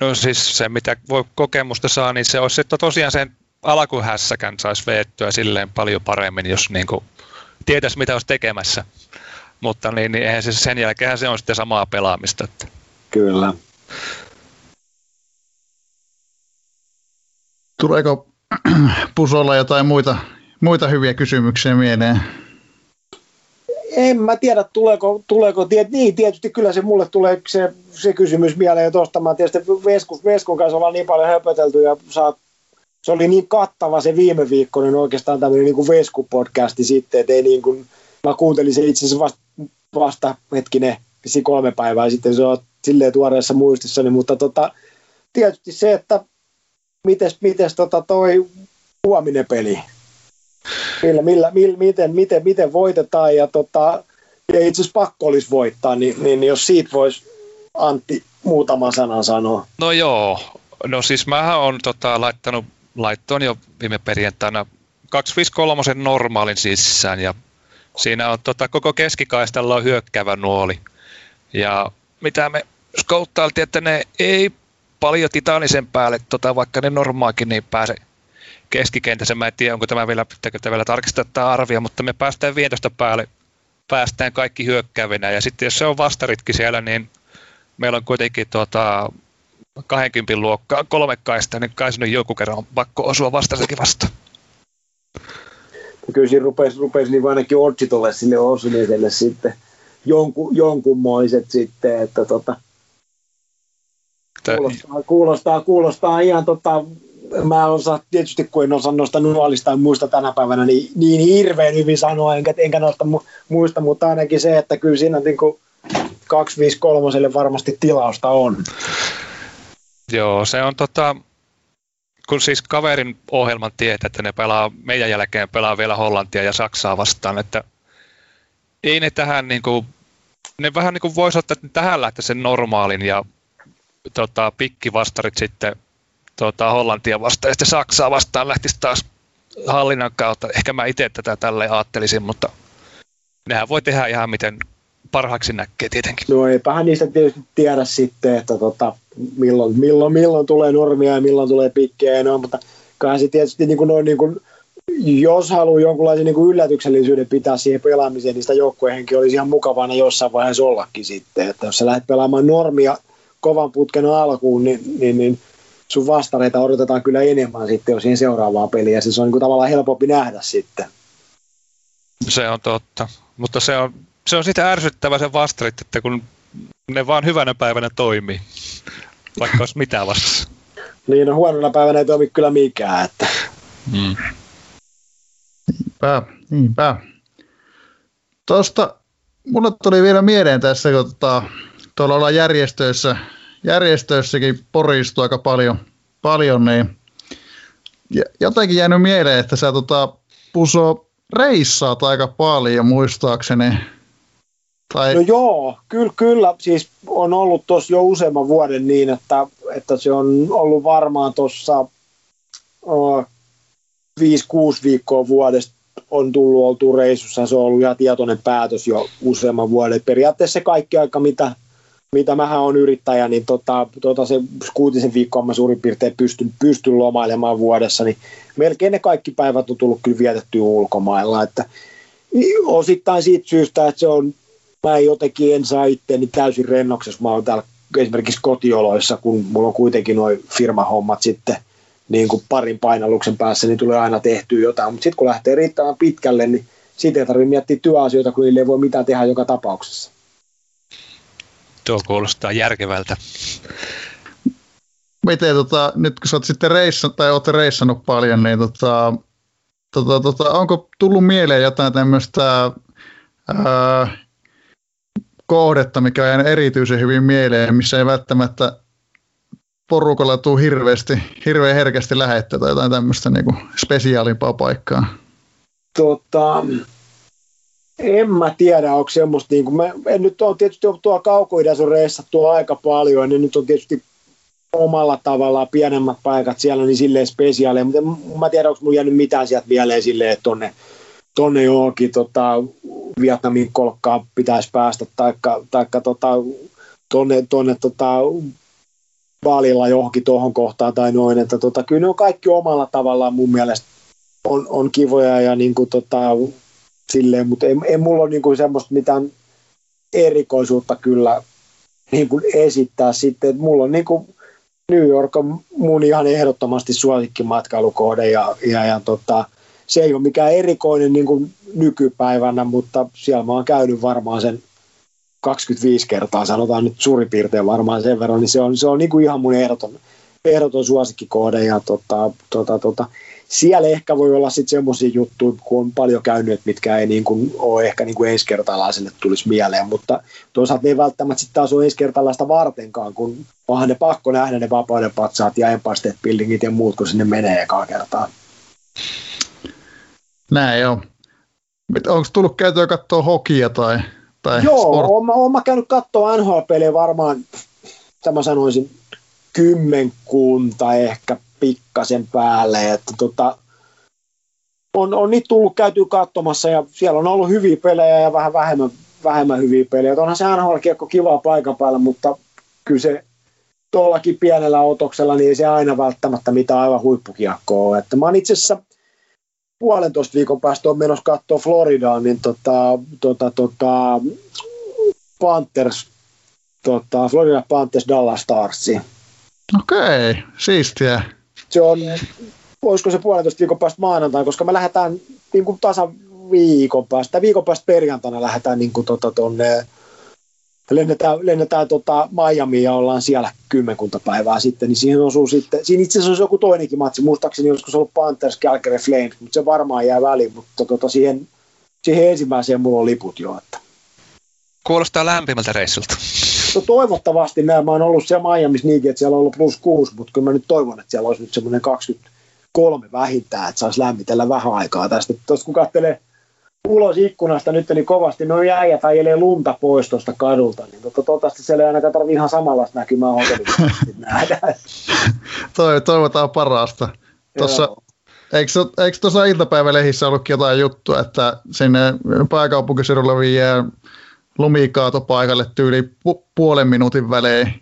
No siis se, mitä kokemusta saa, niin se olisi, että tosiaan sen alkuhässäkän saisi veettyä silleen paljon paremmin, jos niin kuin tietäisi, mitä olisi tekemässä. Mutta niin eihän se, sen jälkeen se on sitten samaa pelaamista. Kyllä. Tuleeko Pusolla jotain muita hyviä kysymyksiä mieleen? En mä tiedä, tuleeko niin tietysti kyllä se mulle tulee se kysymys mieleen jo tuosta. Mä tietysti Veskun kanssa ollaan niin paljon höpötelty ja se oli niin kattava se viime viikkoinen oikeastaan tämmöinen niin kuin Vesku-podcasti sitten, että ei niin kuin, mä kuuntelin se itse asiassa vasta hetkinen, 3 päivää sitten, se on silleen tuoreessa muistissani, mutta tietysti se, että mites toi huominen peli? Miten voitetaan ja itse asiassa pakko olisi voittaa, niin jos siitä voisi Antti muutaman sanan sanoa. No joo, no siis mähän olen laittanut jo viime perjantaina 253 normaalin sisään ja siinä on koko keskikaistalla on hyökkäävä nuoli ja mitä me skouttailtiin, että ne ei paljon titaanisen päälle, vaikka ne normaakin niin pääse keskikentässä. Mä en tiedä, onko tämä vielä, pitääkö tämä vielä tarkistaa tämä arvio, mutta me päästään 15 päälle, päästään kaikki hyökkäävinä. Ja sitten jos se on vastaritki siellä, niin meillä on kuitenkin 20 luokkaa 3 kaista, niin kai sinun joku kerran on pakko osua vastaisikin vastaan. Kyllä siinä rupesi niin ainakin otsitolle sinne osumiselle sitten jonkunmoiset sitten, että kuulostaa ihan mä osaan, tietysti kun en osaa noista nuolista ja muista tänä päivänä, niin hirveän hyvin sanoa, enkä noista muista, mutta ainakin se, että kyllä siinä niin kuin 253 varmasti tilausta on. Joo, se on kun siis kaverin ohjelman tietää, että ne pelaa, meidän jälkeen pelaa vielä Hollantia ja Saksaa vastaan, että ei ne tähän niin kuin, ne vähän niin kuin voisi ottaa, että tähän lähtee sen normaalin ja pikkivastarit sitten Hollantia vastaan ja sitten Saksaa vastaan lähtisi taas hallinnan kautta. Ehkä mä itse tätä tälleen ajattelisin, mutta nehän voi tehdä ihan miten parhaaksi näkee tietenkin. No eipähän niistä tietysti tiedä sitten, että milloin tulee normia ja milloin tulee pikkiä ja mutta kai se tietysti niin kuin, jos haluaa jonkunlaisen niin kuin yllätyksellisyyden pitää siihen pelaamiseen, niin sitä joukkuehenki olisi ihan mukavana jossain vaiheessa ollakin sitten, että jos sä lähdet pelaamaan normia kovan putken alkuun, niin sun vastareita odotetaan kyllä enemmän sitten jo siihen seuraavaan peliin, ja siis on niin kuin tavallaan helpompi nähdä sitten. Se on totta, mutta se on sitä ärsyttävä se vastarit, että kun ne vaan hyvänä päivänä toimii, vaikka olisi mitään vastassa. Niin, no huonona päivänä ei toimi kyllä mikään. Että. Mm. Niinpä. Tuosta mulle tuli vielä mieleen tässä, kun tuolla ollaan järjestöissäkin poristuu aika paljon niin jotenkin jäänyt mieleen, että sä Puso reissaat aika paljon muistaakseni. Tai... No joo, kyllä. Siis on ollut tuossa jo useamman vuoden niin, että se on ollut varmaan tuossa 5-6 viikkoa vuodesta on tullut oltu reissussa. Se on ollut ihan tietoinen päätös jo useamman vuoden. Periaatteessa se kaikki aika, mitä mähän on yrittäjä, niin se 6 viikkoa mä suurin piirtein pystyn lomailemaan vuodessa, niin melkein ne kaikki päivät on tullut kyllä vietettyä ulkomailla, että osittain siitä syystä, että se on, mä jotenkin en saa itseäni täysin rennoksessa, mä oon täällä esimerkiksi kotioloissa, kun mulla on kuitenkin noi firmahommat sitten niin kuin parin painalluksen päässä, niin tulee aina tehtyä jotain, mutta sitten kun lähtee riittävän pitkälle, niin siitä ei tarvitse miettiä työasioita, kun niille ei voi mitään tehdä joka tapauksessa. Tuo kuulostaa järkevältä. Miten nyt kun sä oot sitten reissannut paljon, niin onko tullut mieleen jotain tämmöistä kohdetta, mikä on erityisen hyvin mieleen, missä ei välttämättä porukalla tuu hirveän herkästi lähettä tai jotain tämmöistä niinku spesiaalimpaa paikkaa? En mä tiedä, onko semmoista, niin mä, en nyt on tietysti tuolla Kauko-idässä reissattu aika paljon, niin nyt on tietysti omalla tavallaan pienemmät paikat siellä, niin silleen spesiaaleja, mutta en mä tiedä, onko mun jäänyt mitään sieltä mieleen silleen, että tonne johonkin Vietnamin kolkkaan pitäisi päästä, taikka tonne Baalilla johonkin tuohon kohtaan tai noin, että kyllä ne on kaikki omalla tavallaan mun mielestä on kivoja ja niin kuin silleen, mutta ei mulla ole niinku semmoista mitään erikoisuutta kyllä niinku esittää sitten. Et mulla on niinku New York on mun ihan ehdottomasti suosikkimatkailukohde ja se ei ole mikään erikoinen niinku nykypäivänä, mutta siellä mä oon käynyt varmaan sen 25 kertaa, sanotaan nyt suurin piirtein varmaan sen verran, niin se on niinku ihan mun ehdoton suosikkikohde ja siellä ehkä voi olla sitten semmoisia juttuja, kun on paljon käynyt, mitkä ei niin kuin ole ehkä niin kuin ensikertalaiselle tulisi mieleen, mutta toisaalta ne ei välttämättä sitten taas ole ensikertalaista vartenkaan, kun onhan ne pakko nähdä ne vapauden patsaat ja Empire State Buildingit ja muut, kun sinne menee ekaa kertaa. Näin joo. Onko tullut käytyä katsoa hokia tai joo, sport? Olen käynyt katsoa NHL-pelejä varmaan, tämä sanoisin, kymmenkunta ehkä pikkasen päälle, että on niitä tullut käytyä katsomassa ja siellä on ollut hyviä pelejä ja vähän vähemmän hyviä pelejä. Et onhan se NHL-kiekko kivaa paikan päällä, mutta kyllä se tuollakin pienellä otoksella niin ei se aina välttämättä mitään aivan huippukiekkoa ole. Että mä oon itse asiassa 1,5 viikon päästä on menossa katsoa Floridaan, niin Florida Panthers Dallas Starsiin. Okei, siistiä. Se on, olisiko se 1,5 viikon päästä maanantaina, koska me lähdetään niin kuin tasan viikon päästä. Viikon päästä perjantaina lähdetään niin kuin lennetään Miamiin ja ollaan siellä kymmenkunta päivää sitten. Niin siihen osuu sitten, siinä itse asiassa olisi joku toinenkin matsi, muistaakseni olisiko se ollut Panthers, Calgary Flames, mutta se varmaan jää väliin, mutta siihen ensimmäiseen mulla on liput jo. Että. Kuulostaa lämpimältä reissulta. No toivottavasti näin. Mä oon ollut siellä Miamiissa niinkin, että siellä on ollut +6, mutta kyllä mä nyt toivon, että siellä olisi nyt semmoinen 23 vähintään, että saisi lämmitellä vähän aikaa tästä. Tuossa kun katselee ulos ikkunasta nyt, niin kovasti noin äijät ajelee lunta pois tuosta kadulta, niin toivottavasti siellä ei ainakaan tarvitse ihan samanlaista näkymää hotellissa nähdä. Toivotaan parasta. Tuossa, eikö tuossa iltapäivälehdissä ollutkin jotain juttua, että sinne pääkaupunkiseudulla vie lumikaatopaikalle tyyli puolen minuutin välein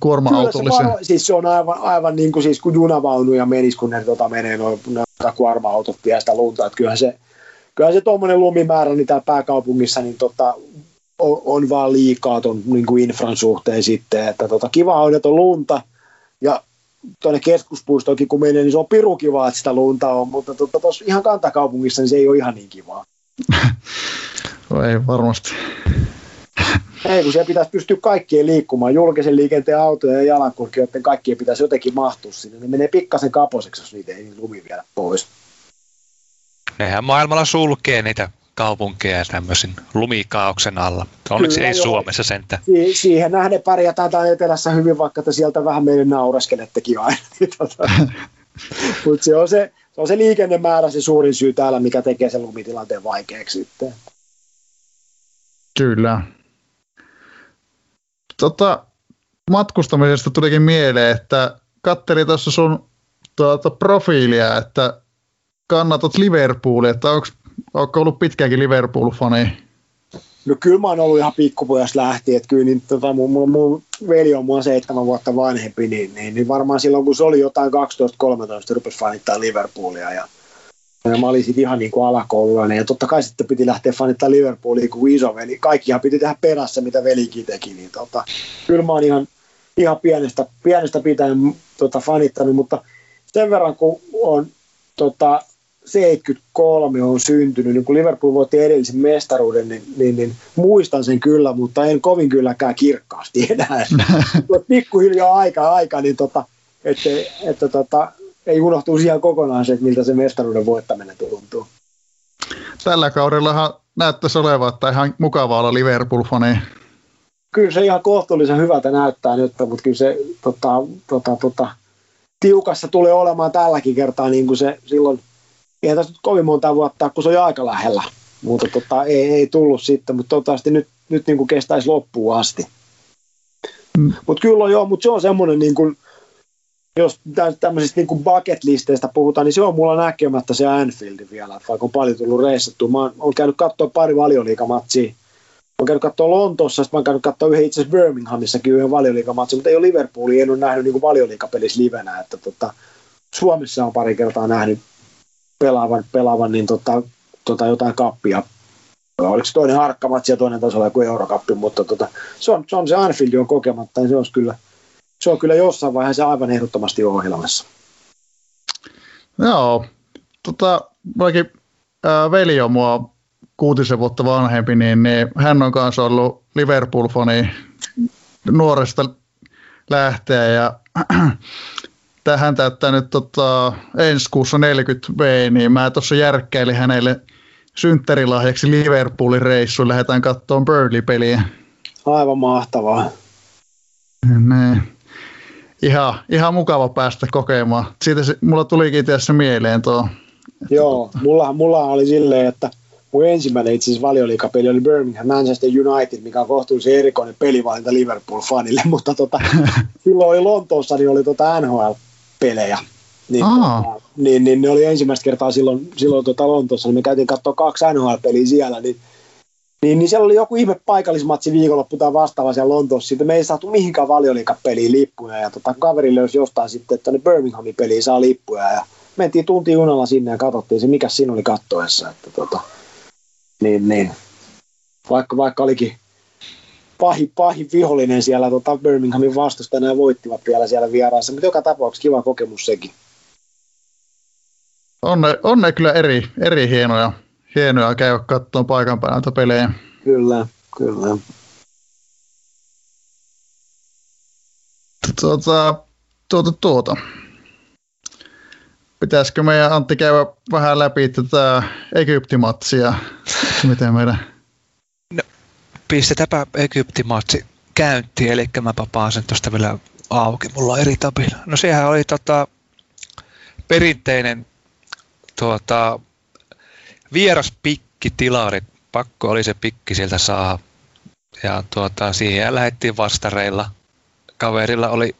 kuorma-autollisen. Siis se on aivan niin kuin siis kun junavaunuja menisi, kun ne menee noin kuorma-autot vie sitä lunta. Että kyllähän se tuommoinen lumimäärä niin täällä pääkaupungissa niin on vaan liikaa tuon niin kuin infran suhteen sitten. Että kiva on, että on lunta ja tuonne keskuspuistoonkin kun menee, niin se on pirun kivaa, että sitä lunta on, mutta tuossa ihan kantakaupungissa niin se ei ole ihan niin kivaa. Ei varmasti. Ei, kun siellä pitäisi pystyä kaikkien liikkumaan. Julkisen liikenteen autoja ja jalankulkijoiden kaikkien pitäisi jotenkin mahtua sinne. Ne menee pikkasen kaposeksi, jos niitä ei lumi viedä pois. Nehän maailmalla sulkee niitä kaupunkeja tämmöisen lumikaauksen alla. Onneksi ei Suomessa sentään. Siihen nähden pärjätään täällä etelässä hyvin, vaikka te sieltä vähän meille naureskelettekin aina. Mutta se on se liikennemäärä se suurin syy täällä, mikä tekee sen lumitilanteen vaikeaksi sitten. Kyllä. Matkustamisesta tulikin mieleen, että katselin tuossa sun profiilia, että kannatat Liverpoolia, että onko ollut pitkäänkin Liverpool-fani? No kyllä mä oon ollut ihan pikkupojasta lähtien, että kyllä niin, mun veli on mua 7 vuotta vanhempi, niin varmaan silloin kun se oli jotain 12-13 rupesi fanittaa Liverpoolia ja mä olin sitten ihan niin kuin alakoululainen, ja totta kai sitten piti lähteä fanittaa Liverpooliin, kun isoveli. Kaikkihan piti tehdä perässä, mitä velikin teki. Niin kyllä mä oon ihan pienestä pitäen fanittanut, mutta sen verran, kun on 73 on syntynyt, niin kun Liverpool voitti edellisen mestaruuden, niin muistan sen kyllä, mutta en kovin kylläkään kirkkaasti enää. Pikkuhiljaa aika, niin ei unohtuu ihan kokonaan se, että miltä se mestaruuden voittaminen tuntuu. Tällä kaudellahan näyttäisi olevan, että ihan mukavaa olla Liverpool-fani. kyllä se ihan kohtuullisen hyvältä näyttää nyt, mutta kyllä se tiukassa tulee olemaan tälläkin kertaa, niin kuin se silloin, eihän tässä nyt kovin monta vuotta, kun se oli aika lähellä, mutta ei tullut sitten, mutta toivottavasti nyt niin kuin kestäisi loppuun asti. Mm. Mutta kyllä joo, mutta se on semmoinen, niin kuin, jos tämmöisistä niin kuin bucket-listeistä puhutaan, niin se on mulla näkemättä se Anfield vielä, vaikka on paljon tullut reissattua. Mä oon käynyt katsoa pari valioliigamatsia. Mä oon käynyt katsoa Lontoossa, sitten mä oon käynyt katsoa yhden itse asiassa Birminghammissakin yhden valioliigamatsin, mutta ei ole Liverpoolia, en ole nähnyt niin kuin valioliigapelissä livenä. Että, Suomessa on pari kertaa nähnyt pelaavan niin, jotain kappia. Oliko se toinen harkkamatsi ja toinen tasolla kuin Eurocuppi, mutta se Anfield on kokematta, niin se on kyllä jossain vaiheessa aivan ehdottomasti ohjelmassa. Joo, vaikin veli on mua 6 vuotta vanhempi, niin hän on kanssa ollut Liverpool-fani nuoresta lähtien, ja hän täyttää nyt ensi kuussa 40V, niin mä tuossa järkkäilin hänelle synttärilahjaksi Liverpoolin reissuun, lähdetään katsomaan Burnley-peliä. Aivan mahtavaa. Ne. Ihan mukava päästä kokemaan. Siitä mulla tulikin tässä mieleen tuo. Joo, mulla oli silleen, että mun ensimmäinen itse asiassa valioliigapeli oli Birmingham Manchester United, mikä on kohtuullisen erikoinen pelivalinta Liverpool-fanille, mutta silloin oli Lontoossa, niin oli NHL-pelejä. Niin ne oli ensimmäistä kertaa silloin Lontoossa, niin me käytiin katsoa 2 NHL-peliä siellä, niin siellä oli joku ihme paikallismatsi viikonloppu tai vastaava siellä Lontoossa, sitten me ei saatu mihinkään valioliigapeliin lippuja, ja kaveri löysi jostain sitten, että ne Birminghamin peliin saa lippuja, ja mentiin tunti junalla sinne ja katsottiin se, mikä siinä oli kattoessa, että vaikka olikin pahin vihollinen siellä Birminghamin vastustajana ja voittivat vielä siellä vieraissa, mutta joka tapauksessa kiva kokemus sekin. On ne kyllä eri hienoja käydä katsomaan paikan päällä näitä pelejä. Kyllä. Pitäisikö meidän Antti käydä vähän läpi tätä Egyptimatsia? Miten meidän? No, pistetäpä Egyptimatsi käyntiin, eli mä papaan sen tuosta vielä auki. Mulla on eri tabilla. No sehän oli perinteinen vieras pikkitilarit, pakko oli se pikki sieltä saada, ja siihen lähdettiin vastareilla, kaverilla oli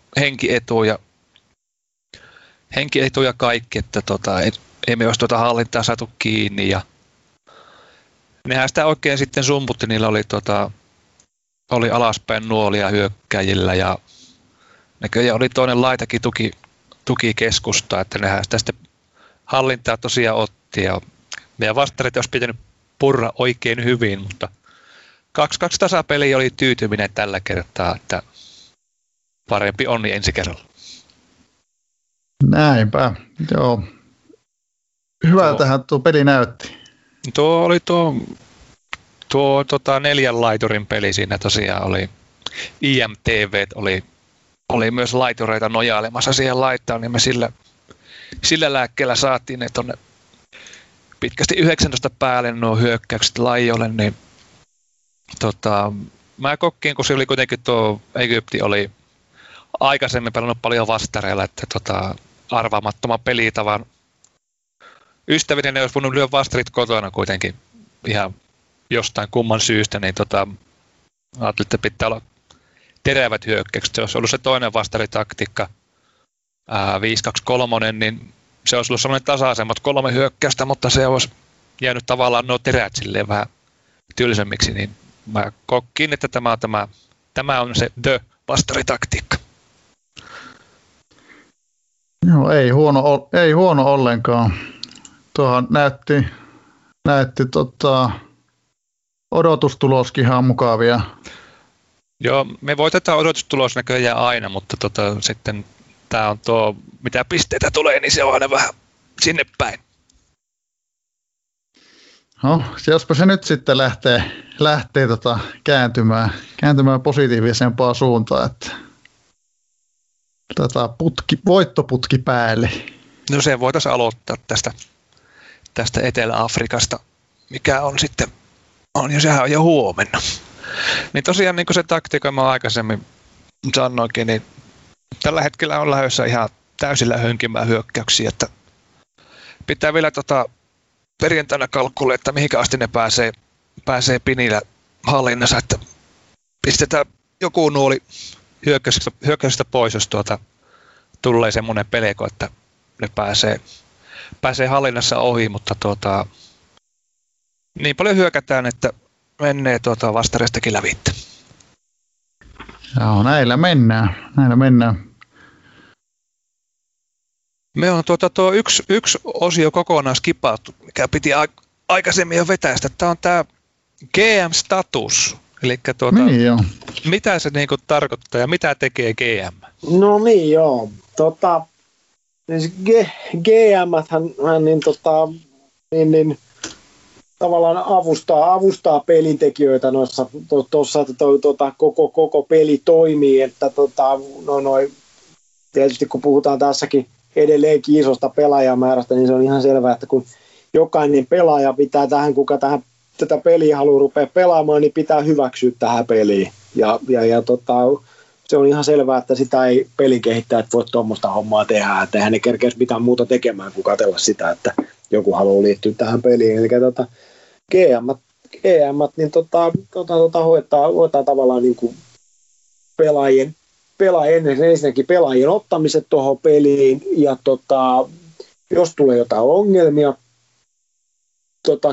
henkietuja kaikki, että emme olisi hallintaa saatu kiinni, ja nehän sitä oikein sitten sumputti, niillä oli, oli alaspäin nuolia hyökkäjillä, ja näköjään oli toinen laitakin tuki keskusta, että nehän sitä sitten hallintaa tosiaan otti, ja meidän vastarit olisi pitänyt purra oikein hyvin, mutta 2-2 tasapeli oli tyytyminen tällä kertaa, että parempi on niin ensi kerralla. Näinpä, joo. Hyvältähän tuo peli näytti. Tuo oli tuo 4 laiturin peli, siinä tosiaan oli IMTV, oli myös laitureita nojailemassa siihen laittaan, niin me sillä lääkkeellä saatiin ne tuonne pitkästi 19 päälle nuo hyökkäykset laijolle, niin mä kokkiin, kun se oli kuitenkin tuo Egypti oli aikaisemmin pelannut paljon vastareilla, että arvaamattoman pelitavan ystävinen ei olisi voinut lyödä vastarit kotona kuitenkin ihan jostain kumman syystä, niin ajattelin, että pitää olla terävät hyökkäykset, se olisi ollut se toinen vastaritaktiikka 5-2-3, niin se olisi ollut sellainen tasaisemmat 3 hyökkäystä, mutta se olisi jäänyt tavallaan nuo terät silleen vähän tylsemmiksi, niin mä kokkin, että tämä on se vastaritaktiikka. Joo, ei huono ollenkaan. Tuohan näytti odotustuloskin ihan mukavia. Joo, me voitetaan odotustulos näköjään aina, mutta sitten tämä on tuo, mitä pisteitä tulee, niin se on aina vähän sinne päin. No, jospa se nyt sitten lähtee kääntymään positiivisempaan suuntaan, että voittoputki päälle. No se voitaisiin aloittaa tästä Etelä-Afrikasta, mikä on sitten, sehän on jo huomenna. Niin tosiaan niin kuin se taktiikka mä aikaisemmin sanoinkin, niin tällä hetkellä on lähdössä ihan täysillä hönkimään hyökkäyksiä, että pitää vielä perjantaina kalkkulle, että mihinkä asti ne pääsee pinillä hallinnassa, että pistetään joku nuoli hyökkäyksistä pois, jos tulee semmoinen pelko, että ne pääsee hallinnassa ohi, mutta niin paljon hyökätään, että menee vastareistakin lävittä. Joo, näillä mennään. Me on tuo yksi osio kokonaan skipattu, mikä piti aikaisemmin jo vetäistä. Tämä on tämä GM-status, eli mitä se niinku tarkoittaa ja mitä tekee GM? No niin joo, niin GM-thän niin tavallaan avustaa pelintekijöitä noissa tuossa, että koko peli toimii, että tietysti kun puhutaan tässäkin edelleenkin isosta pelaajamäärästä, niin se on ihan selvää, että kun jokainen pelaaja pitää tätä peliä haluaa rupea pelaamaan, niin pitää hyväksyä tähän peliin. Ja se on ihan selvää, että sitä ei pelinkehittäjät voi tuommoista hommaa tehdä, että eihän ne kerkeisi mitään muuta tekemään kuin katsella sitä, että joku haluaa liittyä tähän peliin. Eli GM-t niin hoitaa tavallaan niin kuin ensinnäkin pelaajien ottamiset tuohon peliin, ja jos tulee jotain ongelmia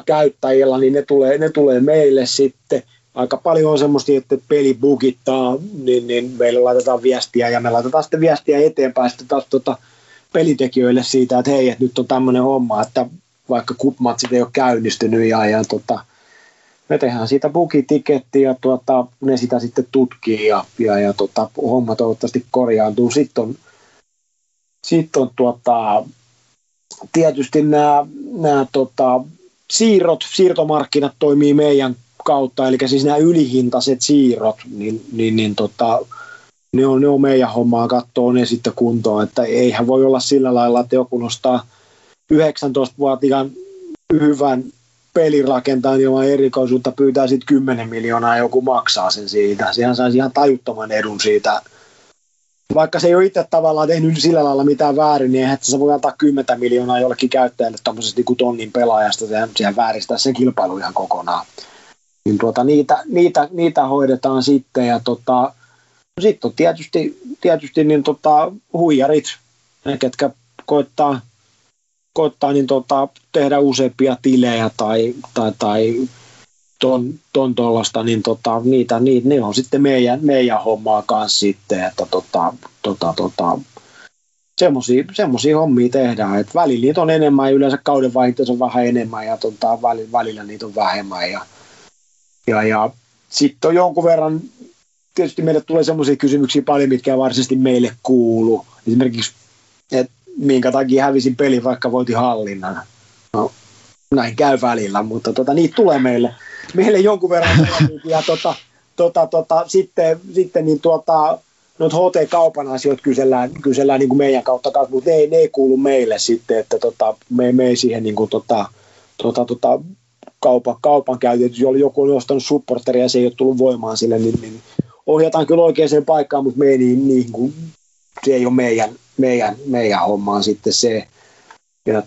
käyttäjillä, niin ne tulee meille sitten. Aika paljon on semmoista, että peli bugittaa, niin meille laitetaan viestiä, ja me laitetaan sitten viestiä eteenpäin sitten taas pelintekijöille siitä, että hei, että nyt on tämmöinen homma, että vaikka kupmatsit ei ole käynnistynyt, ja me tehdään siitä bugitiketti, ja ne sitä sitten tutkii, ja homma toivottavasti korjaantuu. Sitten on tietysti nämä siirtomarkkinat toimii meidän kautta, eli siis nämä ylihintaiset siirrot, niin ne on meidän hommaa, katsoo ne sitten kuntoon, että eihän voi olla sillä lailla, että joku nostaa 19-vuotiaan hyvän pelirakentajan jollain erikoisuutta, pyytää sitten 10 miljoonaa, joku maksaa sen siitä. Sehän saisi ihan tajuttoman edun siitä. Vaikka se ei ole itse tavallaan tehnyt sillä lailla mitään väärin, niin eihän se voi antaa 10 miljoonaa jollekin käyttäjälle tuommoisesta niin tonnin pelaajasta, sehän vääristää sen kilpailu ihan kokonaan. Niin niitä hoidetaan sitten, ja sitten on tietysti niin huijarit, ketkä koittaa niin tehdä useampia tilejä tai tuollaista, niin ne on sitten meidän hommaa kanssa sitten, että semmoisia hommia tehdään, että välillä niitä on enemmän, ja yleensä kauden vaihteessa on vähän enemmän, ja välillä niitä on vähemmän, ja sitten on jonkun verran, tietysti meille tulee semmoisia kysymyksiä paljon, mitkä ei varsinaisesti meille kuulu. Esimerkiksi, että minkä takia hävisin pelin, vaikka voitin hallinnan. No, näin käy välillä, mutta niitä tulee meille. Meille jonkun verran. Ja sitten niin noita HT-kaupan asioita kysellään niin kuin meidän kautta kanssa, mutta ne ei kuulu meille sitten, että me ei siihen niin kuin kaupan käytetty, jolla joku on ostanut supporteria ja se ei ole tullut voimaan sille, niin ohjataan kyllä oikeaan paikkaan, mutta me ei niin kuin, se ei ole meidän hommaan sitten se. Ja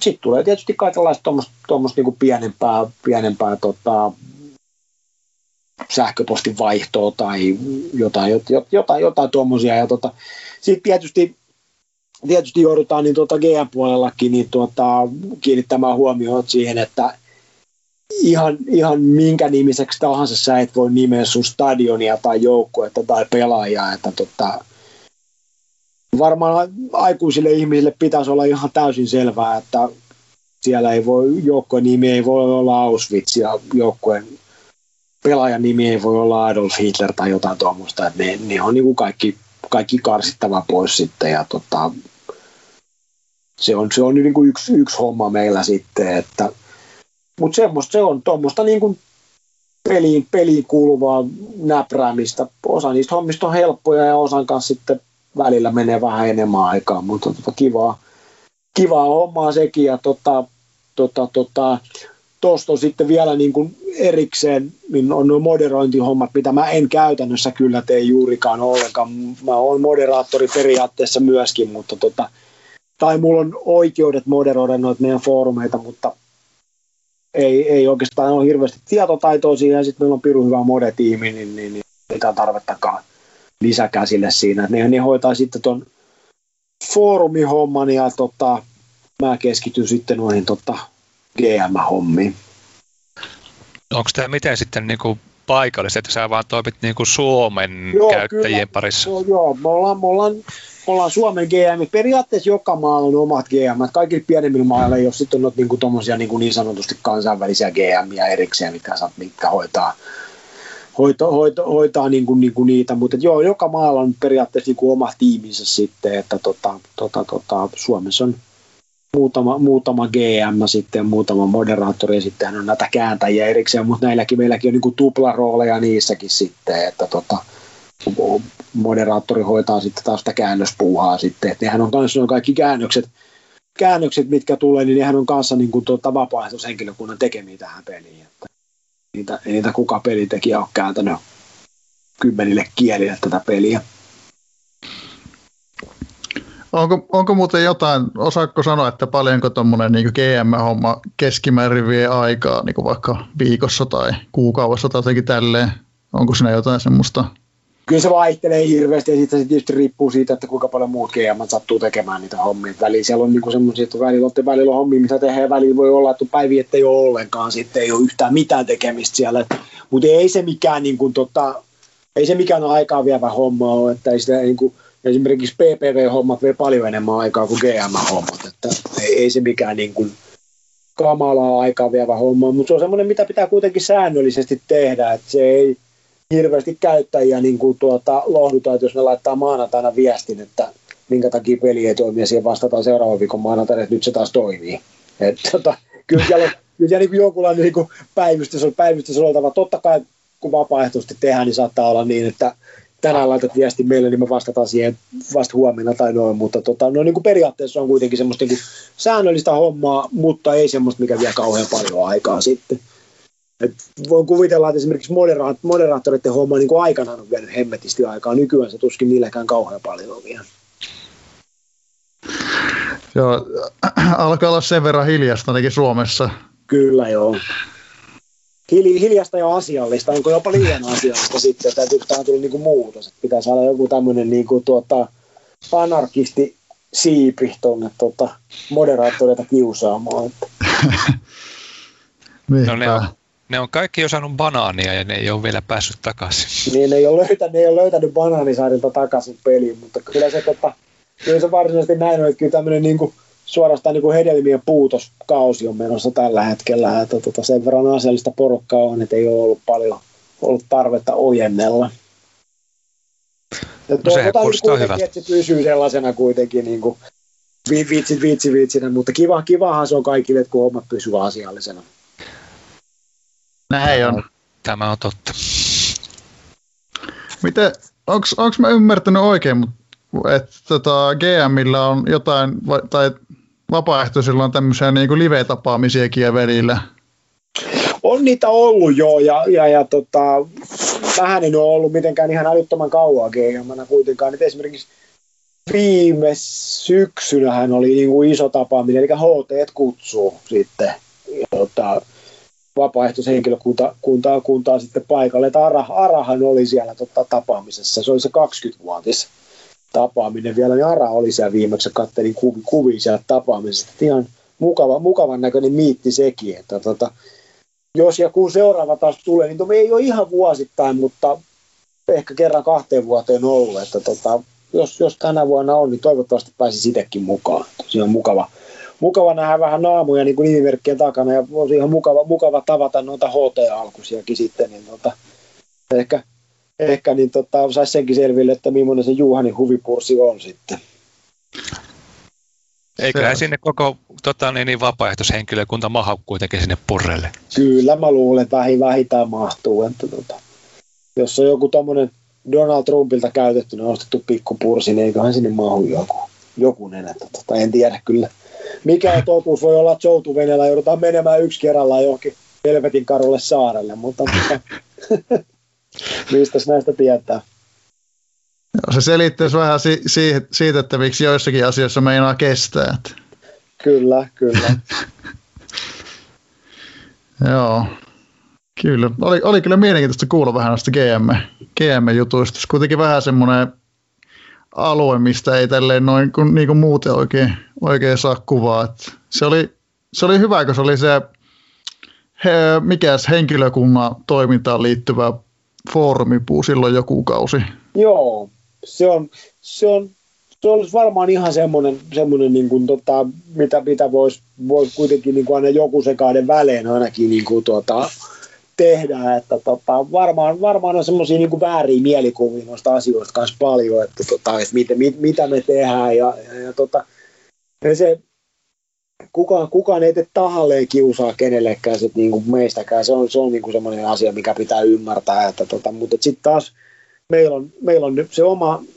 sitten tulee tietysti kaikenlaista tuommoista niin kuin pienempää sähköpostin vaihtoa tai jotain tuommoisia. Ja sitten tietysti joudutaan niin GM-puolellakin niin kiinnittämään huomioon siihen, että ihan minkä nimiseksi tahansa sä et voi nimeä sun stadionia tai joukkuetta tai pelaajaa, että varmaan aikuisille ihmisille pitäisi olla ihan täysin selvää, että siellä ei voi, joukkueen nimi ei voi olla Auschwitz ja joukkueen pelaajan nimi ei voi olla Adolf Hitler tai jotain tuommoista, että ne on niin kuin kaikki karsittava pois sitten, ja se on niin kuin yksi homma meillä sitten, että mut semmoista se on, tuommoista niin kuin peliin kuuluvaa näpräämistä. Osa niistä hommista on helppoja ja osan kanssa sitten välillä menee vähän enemmän aikaa, mutta kivaa hommaa sekin, ja Tuosta on sitten vielä niin kuin erikseen, niin on nuo moderointihommat, mitä mä en käytännössä kyllä tee juurikaan ollenkaan. Mä oon moderaattori periaatteessa myöskin, mutta tai mulla on oikeudet moderoida noita meidän foorumeita, mutta ei oikeastaan ole hirveästi tietotaitoa siihen, ja sitten meillä on pirun hyvä modetiimi, niin mitä tarvettakaan lisäkäsille siinä. Ne hoitaa sitten ton foorumihomman, ja mä keskityn sitten noihin GM-hommiin. Onko tämä miten sitten niinku paikallista, että sä vaan toimit niinku Suomen käyttäjien kyllä, parissa? Joo, me ollaan Suomen GM. Periaatteessa joka maalla on omat GM. Kaikilla pienemmillä mailla ei ole sitten niinku tommosia niinku niin sanotusti kansainvälisiä GM-jä erikseen, mitkä hoitaa niinku niitä. Mutta joo, joka maalla on periaatteessa niinku oma tiiminsä sitten, että Suomessa on muutama GM sitten, muutama moderaattori ja sitten on näitä kääntäjiä erikseen, mutta meilläkin on niinku tuplarooleja niissäkin sitten, että moderaattori hoitaa sitten taas sitä käännöspuuhaa sitten, että nehän on kanssa on kaikki käännökset mitkä tulee, niin nehän on kanssa niinku vapaaehtoishenkilökunnan tekemiä tähän peliin, että niitä kuka pelitekijä on kääntänyt kymmenille kielille tätä peliä. Onko muuten jotain, osaatko sanoa, että paljonko tuommoinen niin GM-homma keskimäärin vie aikaa, niin kuin vaikka viikossa tai kuukaudessa tai jotenkin tälleen? Onko siinä jotain semmoista? Kyllä se vaihtelee hirveästi, ja sitten se tietysti riippuu siitä, että kuinka paljon muut GM sattuu tekemään niitä hommia. Välillä siellä on niin semmoisia, että välillä on hommia, mitä tehdään, ja välillä voi olla, että päiviä ettei ole ollenkaan, sitten ei ole yhtään mitään tekemistä siellä. Mutta ei se mikään, niin kuin, ei se mikään aikaa vievä homma ole, että ei sitä niin kuin, esimerkiksi PPV-hommat vei paljon enemmän aikaa kuin GM-hommat, että ei se mikään niin kuin kamalaa aikaa vievä homma, mutta se on semmoinen, mitä pitää kuitenkin säännöllisesti tehdä, että se ei hirveästi käyttäjiä niin kuin lohduta, että jos ne laittaa maanantaina viestin, että minkä takia peli ei toimi, ja siihen vastataan seuraavan viikon maanantaina, että nyt se taas toimii. Että kyllä niin kuin jonkunlainen niin kuin päivystys on oltava. Totta kai, kun vapaaehtoisesti tehdään, niin saattaa olla niin, että tänään laitat viesti meille, niin me vastataan siihen vasta huomenna tai noin, mutta niin kuin periaatteessa on kuitenkin semmoista niin kuin säännöllistä hommaa, mutta ei semmoista, mikä vie kauhean paljon aikaa sitten. Et voin kuvitella, että esimerkiksi moderaattoreiden homma niin kuin aikanaan on vienyt hemmetisti aikaa, nykyään se tuskin niilläkään kauhean paljon on vielä. Joo, alkaa olla sen verran hiljasta ainakin Suomessa. Kyllä joo. Hiljasta ja asiallista, onko jopa liian asiallista sitten, että tähän tuli niinku muutos, että pitää saada joku tämmöinen niinku anarkisti siipi tuonne moderaattoreita kiusaamaan. No ne on kaikki osannut banaania ja ne ei ole vielä päässyt takaisin. Niin, ne ei ole löytänyt banaanisaarilta takaisin peliin, mutta kyllä se varsinaisesti näin on, että kyllä tämmöinen niinku suorastaan niin hedelmien puutoskausi on menossa tällä hetkellä, että sen verran asiallista porukkaa on, että ei ole ollut paljon tarvetta ojennella. No sehän kuulostaa hyvältä. Se pysyy sellaisena kuitenkin niin kuin vitsinä, mutta kivahan se on kaikille, kun hommat pysyvät asiallisena. Näin on. Tämä on totta. Onko mä ymmärtänyt oikein, että GMillä on jotain, tai vapaaehtoisilla on tämmöisiä niin kuin live-tapaamisiakin ja välillä? On niitä ollut joo, ja vähän en ole ollut mitenkään ihan älyttömän kauan GM:nä kuitenkaan. Et esimerkiksi viime syksynähän oli niin kuin iso tapaaminen, eli HT kutsuu sitten vapaaehtoishenkilökuntaa sitten paikalle. Arahan oli siellä tapaamisessa, se oli se 20-vuotis. Tapaaminen vielä, niin Ara oli siellä viimeksi, katselin kuvia sieltä tapaamisesta. Ihan mukavan näköinen miitti sekin, että jos ja kun seuraava taas tulee, niin ei ole ihan vuosittain, mutta ehkä kerran 2 vuoteen ollut, että jos tänä vuonna on, niin toivottavasti pääsisi itsekin mukaan. Siinä on mukava nähdä vähän naamuja niin kuin nimimerkkien takana, ja on ihan mukava tavata noita HT-alkuisiakin sitten, niin ehkä niin saisi senkin selville, että millainen se Juhanin huvipurssi on sitten. Eiköhän sinne koko vapaaehtoishenkilökunta maha kuitenkin sinne purrelle. Kyllä mä luulen, että vähintään mahtuu. Että, jos on joku tommonen Donald Trumpilta käytetty, ostettu pikkupursi, niin eiköhän sinne mahu jokunen. En tiedä kyllä. mikä totuus voi olla, että joutuveneellä joudutaan menemään yksi kerrallaan johonkin Helvetin karulle saarelle, mutta mistäs näistä tietää? Se selittyisi vähän siitä, että miksi joissakin asioissa meinaa kestää. Kyllä, kyllä. Joo, kyllä. Oli kyllä mielenkiintoista kuulla vähän noista GM-jutuista. Kuitenkin vähän semmoinen alue, mistä ei tälleen noin niin kuin muuten oikein saa kuvaa. Se oli hyvä, kun se oli se mikäs henkilökunnan toimintaan liittyvä foorumipuu silloin joku kausi. Joo, se olisi varmaan ihan semmoinen niin kuin, mitä vois kuitenkin niin kuin aina joku sekaiden välein ainakin niin kuin, tehdä, että varmaan on semmoisia niin kuin vääriä mielikuvia noista asioista kanssa paljon, että mitä me tehdään ja se kukaan ei tee tahalleen kiusaa kenellekään sit, niin kuin meistäkään, se on niin kuin semmoinen asia, mikä pitää ymmärtää, että mutta sitten taas meillä on nyt se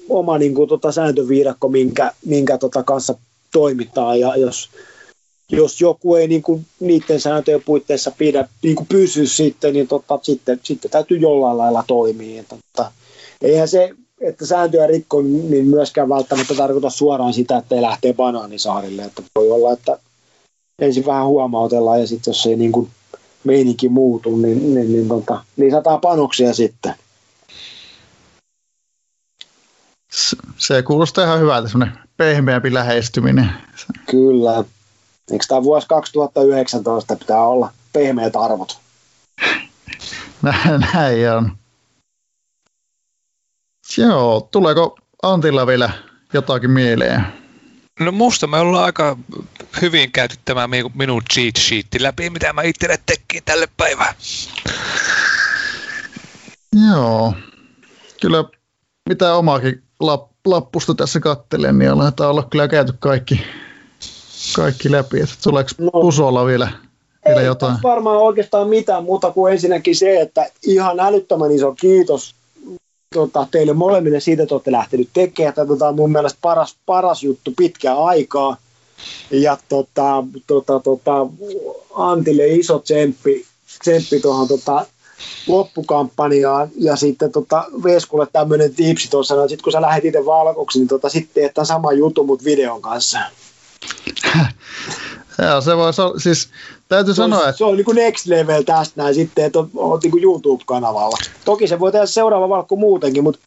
oma niin kuin, sääntöviidakko, minkä kanssa toimitaan, ja jos joku ei niin kuin, niiden sääntöjen puitteissa pidä niin kuin pysy sitten, niin sitten täytyy jollain lailla toimia. Eihän se, että sääntöjä rikko, niin myöskään välttämättä tarkoita suoraan sitä, että ei lähtee banaanisaarille. Että voi olla, että ensin vähän huomautellaan, ja sitten jos ei niin kuin, meininki muutu, niin lisätään panoksia sitten. Se kuulostaa ihan hyvältä, semmoinen pehmeämpi lähestyminen. Kyllä. Eikö tämä vuosi 2019 pitää olla pehmeät arvot? Näin on. Joo, tuleeko Antilla vielä jotakin mieleen? No musta me ollaan aika hyvin käyty tämä minun cheat sheetti läpi, mitä mä itselle tekin tälle päivään. Joo, kyllä. Mitä omaakin lappusta tässä katselen, niin lähdetään olla kyllä käyty kaikki läpi. Että tuleeko Pusolla vielä jotain? Ei varmaan oikeastaan mitään muuta kuin ensinnäkin se, että ihan älyttömän iso kiitos teille molemmille siitä, että olette lähtenyt tekemään. Tämä on mun mielestä paras juttu pitkään aikaa. Ja Antille iso tsemppi tuohon loppukampanjaan, ja sitten Veskulle tämmöinen tipsi tuossa, että sitten kun sä lähdet itse valkoksi, niin sitten teet tämän saman jutun mut videon kanssa. Joo, se voi, siis täytyy sanoa, että... Se on niin kuin next level tästä näin sitten, että on niin kuin YouTube-kanavalla. Toki se voi tehdä seuraava valkku muutenkin, mutta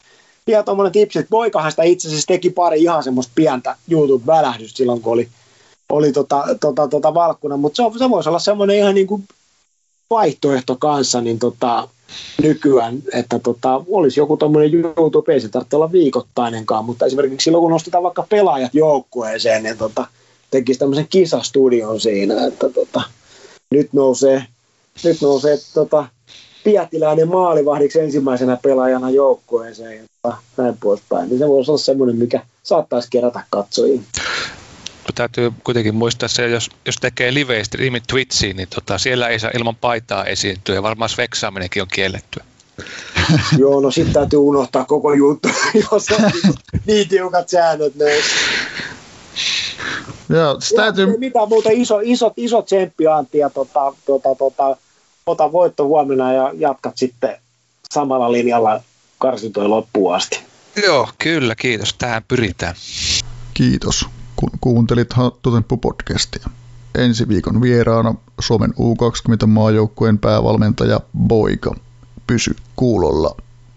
vielä tuommoinen tipsi, että poikahan sitä itse asiassa teki pari ihan semmoista pientä YouTube-välähdystä silloin, kun oli valkkuna, mutta se voisi olla semmoinen ihan niin kuin vaihtoehto kanssa niin nykyään, että olisi joku tuommoinen YouTube, ei se tarvitse olla viikoittainenkaan, mutta esimerkiksi silloin, kun nostetaan vaikka pelaajat joukkueeseen, niin tekisi tämmöisen kisastudion siinä, että nyt nousee Pietiläinen maalivahdiksi ensimmäisenä pelaajana joukkueeseen ja näin poispäin, niin se voisi olla semmoinen, mikä saattaisi kerätä katsojia. Täytyy kuitenkin muistaa se, jos tekee live-streamin Twitchiin, niin siellä ei saa ilman paitaa esiintyä, ja varmaan sveksaaminenkin on kiellettyä. Joo, no sitten täytyy unohtaa koko juttu, jos on niin tiukat säännöt näissä. Joo, täytyy... Mitä muuta, iso tsemppi Antti, ja ota voitto huomenna ja jatkat sitten samalla linjalla karsintojen loppuun asti. Joo, kyllä, kiitos. Tähän pyritään. Kiitos. Kun kuuntelit Hattutemppu-podcastia. Ensi viikon vieraana Suomen U20-maajoukkueen päävalmentaja Boika. Pysy kuulolla.